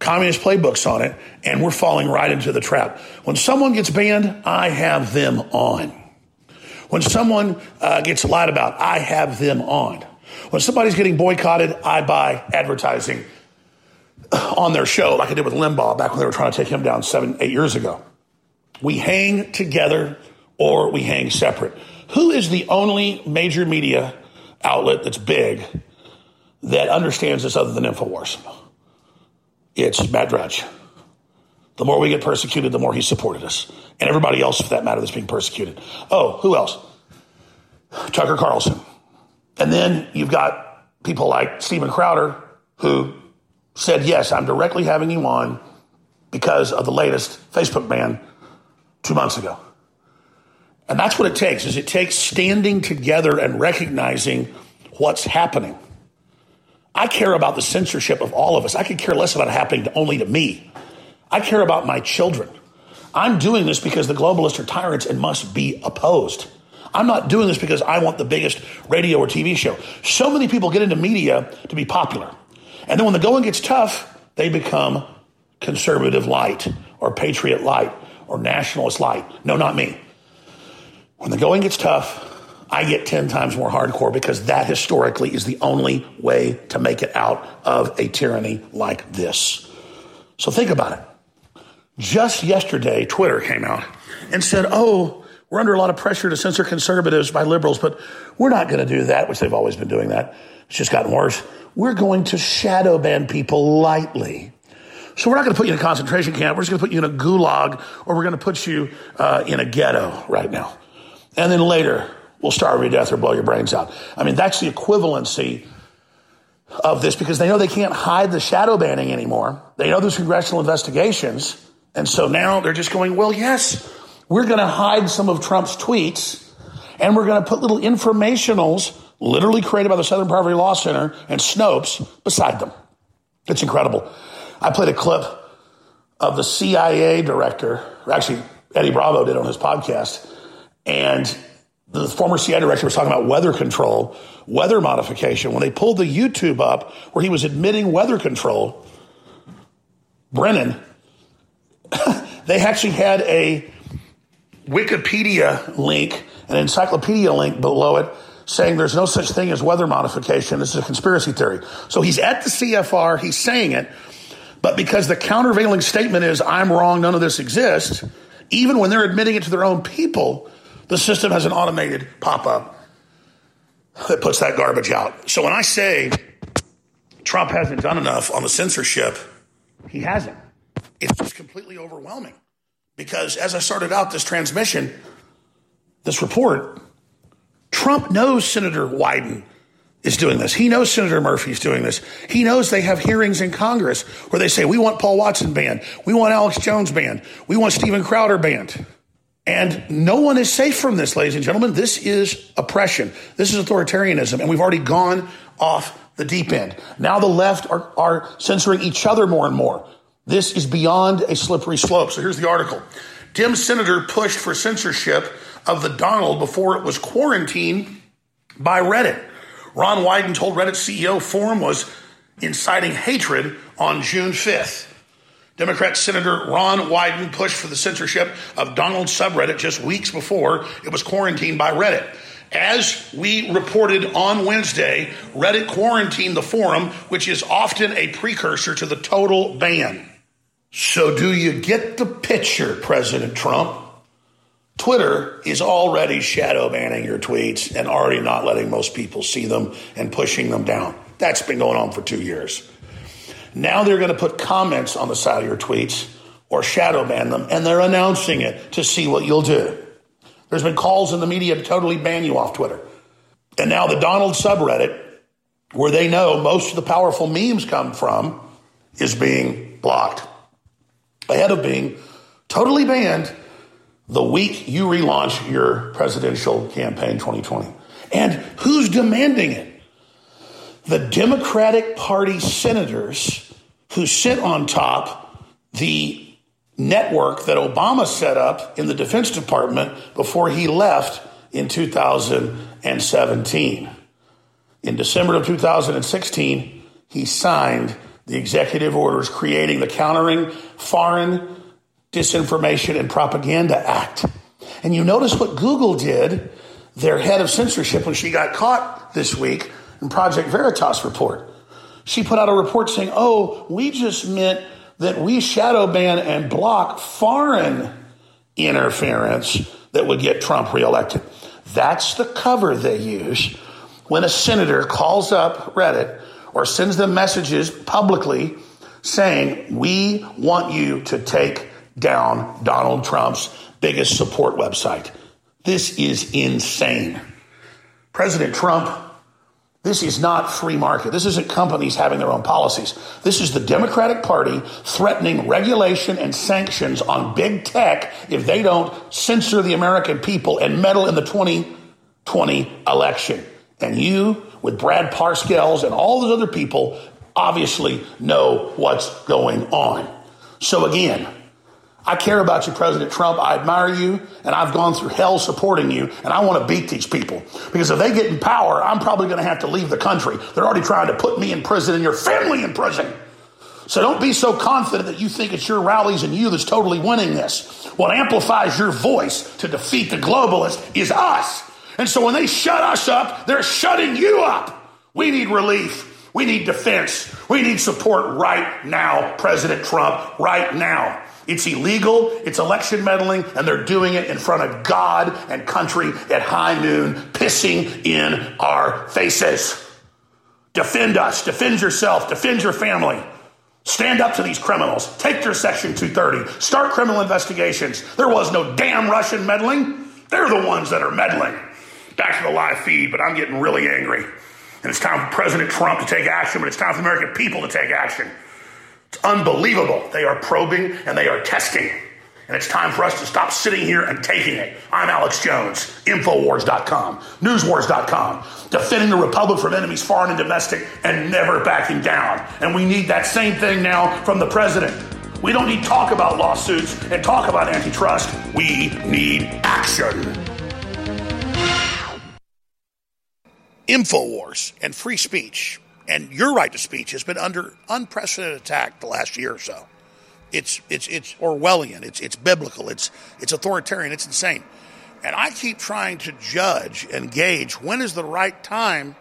Communist playbooks on it, and we're falling right into the trap. When someone gets banned, I have them on. When someone uh, gets lied about, I have them on. When somebody's getting boycotted, I buy advertising on their show, like I did with Limbaugh back when they were trying to take him down seven, eight years ago. We hang together or we hang separate. Who is the only major media outlet that's big that understands this other than Infowars? It's Matt Drudge. The more we get persecuted, the more he supported us. And everybody else, for that matter, that's being persecuted. Oh, who else? Tucker Carlson. And then you've got people like Steven Crowder, who said, yes, I'm directly having you on because of the latest Facebook ban two months ago. And that's what it takes, is it takes standing together and recognizing what's happening. I care about the censorship of all of us. I could care less about it happening to, only to me. I care about my children. I'm doing this because the globalists are tyrants and must be opposed. I'm not doing this because I want the biggest radio or T V show. So many people get into media to be popular. And then when the going gets tough, they become conservative light or patriot light or nationalist light. No, not me. When the going gets tough, I get ten times more hardcore, because that historically is the only way to make it out of a tyranny like this. So think about it. Just yesterday, Twitter came out and said, oh, we're under a lot of pressure to censor conservatives by liberals, but we're not going to do that, which they've always been doing that. It's just gotten worse. We're going to shadow ban people lightly. So we're not going to put you in a concentration camp. We're just going to put you in a gulag, or we're going to put you uh, in a ghetto right now. And then later, we'll starve you to death or blow your brains out. I mean, that's the equivalency of this, because they know they can't hide the shadow banning anymore. They know there's congressional investigations. And so now they're just going, well, yes, we're going to hide some of Trump's tweets, and we're going to put little informationals literally created by the Southern Poverty Law Center and Snopes beside them. It's incredible. I played a clip of the C I A director, or actually Eddie Bravo did on his podcast, and the former C I A director was talking about weather control, weather modification. When they pulled the YouTube up where he was admitting weather control, Brennan, they actually had a Wikipedia link, an encyclopedia link below it, saying there's no such thing as weather modification. This is a conspiracy theory. So he's at the C F R. He's saying it. But because the countervailing statement is, I'm wrong, none of this exists, even when they're admitting it to their own people, the system has an automated pop-up that puts that garbage out. So when I say Trump hasn't done enough on the censorship, he hasn't. It's just completely overwhelming. Because as I started out this transmission, this report, Trump knows Senator Wyden is doing this. He knows Senator Murphy's doing this. He knows they have hearings in Congress where they say, we want Paul Watson banned. We want Alex Jones banned. We want Steven Crowder banned. And no one is safe from this, ladies and gentlemen. This is oppression. This is authoritarianism. And we've already gone off the deep end. Now the left are, are censoring each other more and more. This is beyond a slippery slope. So here's the article. Dem senator pushed for censorship of The Donald before it was quarantined by Reddit. Ron Wyden told Reddit C E O Forum was inciting hatred on June fifth. Democrat Senator Ron Wyden pushed for the censorship of Donald subreddit just weeks before it was quarantined by Reddit. As we reported on Wednesday, Reddit quarantined the forum, which is often a precursor to the total ban. So do you get the picture, President Trump? Twitter is already shadow banning your tweets and already not letting most people see them and pushing them down. That's been going on for two years. Now they're going to put comments on the side of your tweets or shadow ban them, and they're announcing it to see what you'll do. There's been calls in the media to totally ban you off Twitter. And now the Donald subreddit, where they know most of the powerful memes come from, is being blocked. Ahead of being totally banned the week you relaunch your presidential campaign twenty twenty. And who's demanding it? The Democratic Party senators who sit on top the network that Obama set up in the Defense Department before he left in two thousand seventeen. In December of two thousand sixteen, he signed the executive orders creating the Countering Foreign Disinformation and Propaganda Act. And you notice what Google did, their head of censorship, when she got caught this week, in Project Veritas report. She put out a report saying, oh, we just meant that we shadow ban and block foreign interference that would get Trump reelected. That's the cover they use when a senator calls up Reddit or sends them messages publicly saying, we want you to take down Donald Trump's biggest support website. This is insane. President Trump, this is not free market. This isn't companies having their own policies. This is the Democratic Party threatening regulation and sanctions on big tech if they don't censor the American people and meddle in the twenty twenty election. And you, with Brad Parscales and all those other people, obviously know what's going on. So again, I care about you, President Trump. I admire you, and I've gone through hell supporting you, and I want to beat these people. Because if they get in power, I'm probably going to have to leave the country. They're already trying to put me in prison and your family in prison. So don't be so confident that you think it's your rallies and you that's totally winning this. What amplifies your voice to defeat the globalists is us. And so when they shut us up, they're shutting you up. We need relief. We need defense. We need support right now, President Trump, right now. It's illegal, it's election meddling, and they're doing it in front of God and country at high noon, pissing in our faces. Defend us, defend yourself, defend your family. Stand up to these criminals. Take their Section two thirty. Start criminal investigations. There was no damn Russian meddling. They're the ones that are meddling. Back to the live feed, but I'm getting really angry. And it's time for President Trump to take action, but it's time for the American people to take action. It's unbelievable. They are probing and they are testing. And it's time for us to stop sitting here and taking it. I'm Alex Jones, Infowars dot com, Newswars dot com, defending the Republic from enemies foreign and domestic and never backing down. And we need that same thing now from the president. We don't need talk about lawsuits and talk about antitrust. We need action. Infowars and free speech and your right to speech has been under unprecedented attack the last year or so. It's it's it's Orwellian. It's it's biblical. It's it's authoritarian. It's insane. And I keep trying to judge and gauge when is the right time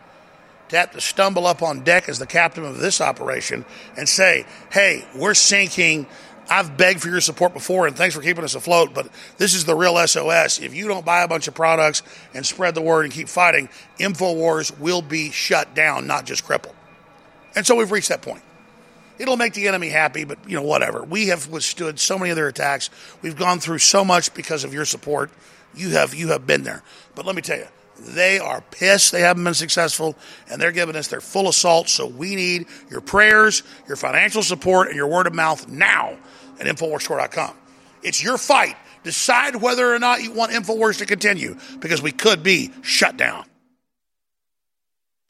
to have to stumble up on deck as the captain of this operation and say, hey, we're sinking. I've begged for your support before, and thanks for keeping us afloat, but this is the real S O S. If you don't buy a bunch of products and spread the word and keep fighting, InfoWars will be shut down, not just crippled. And so we've reached that point. It'll make the enemy happy, but, you know, whatever. We have withstood so many of their attacks. We've gone through so much because of your support. You have you have been there. But let me tell you, they are pissed they haven't been successful, and they're giving us their full assault, so we need your prayers, your financial support, and your word of mouth now at Infowars Store dot com. It's your fight. Decide whether or not you want Infowars to continue, because we could be shut down.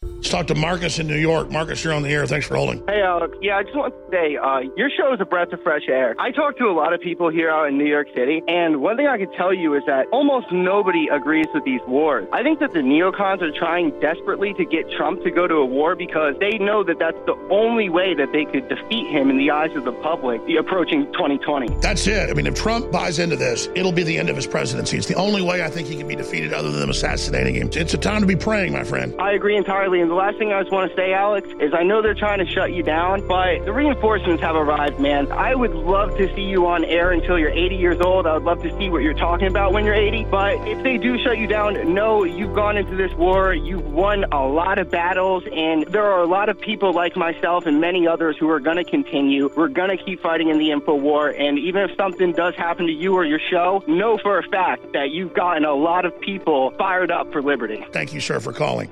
Let's talk to Marcus in New York. Marcus, you're on the air. Thanks for holding. Hey, Alex. Yeah, I just want to say, uh, your show is a breath of fresh air. I talk to a lot of people here out in New York City, and one thing I can tell you is that almost nobody agrees with these wars. I think that the neocons are trying desperately to get Trump to go to a war because they know that that's the only way that they could defeat him in the eyes of the public approaching twenty twenty. That's it. I mean, if Trump buys into this, it'll be the end of his presidency. It's the only way I think he can be defeated other than assassinating him. It's a time to be praying, my friend. I agree entirely. The last thing I just want to say, Alex, is I know they're trying to shut you down, but the reinforcements have arrived, man. I would love to see you on air until you're eighty years old. I would love to see what you're talking about when you're eighty. But if they do shut you down, no, you've gone into this war. You've won a lot of battles, and there are a lot of people like myself and many others who are going to continue. We're going to keep fighting in the info war, and even if something does happen to you or your show, know for a fact that you've gotten a lot of people fired up for liberty. Thank you, sir, for calling.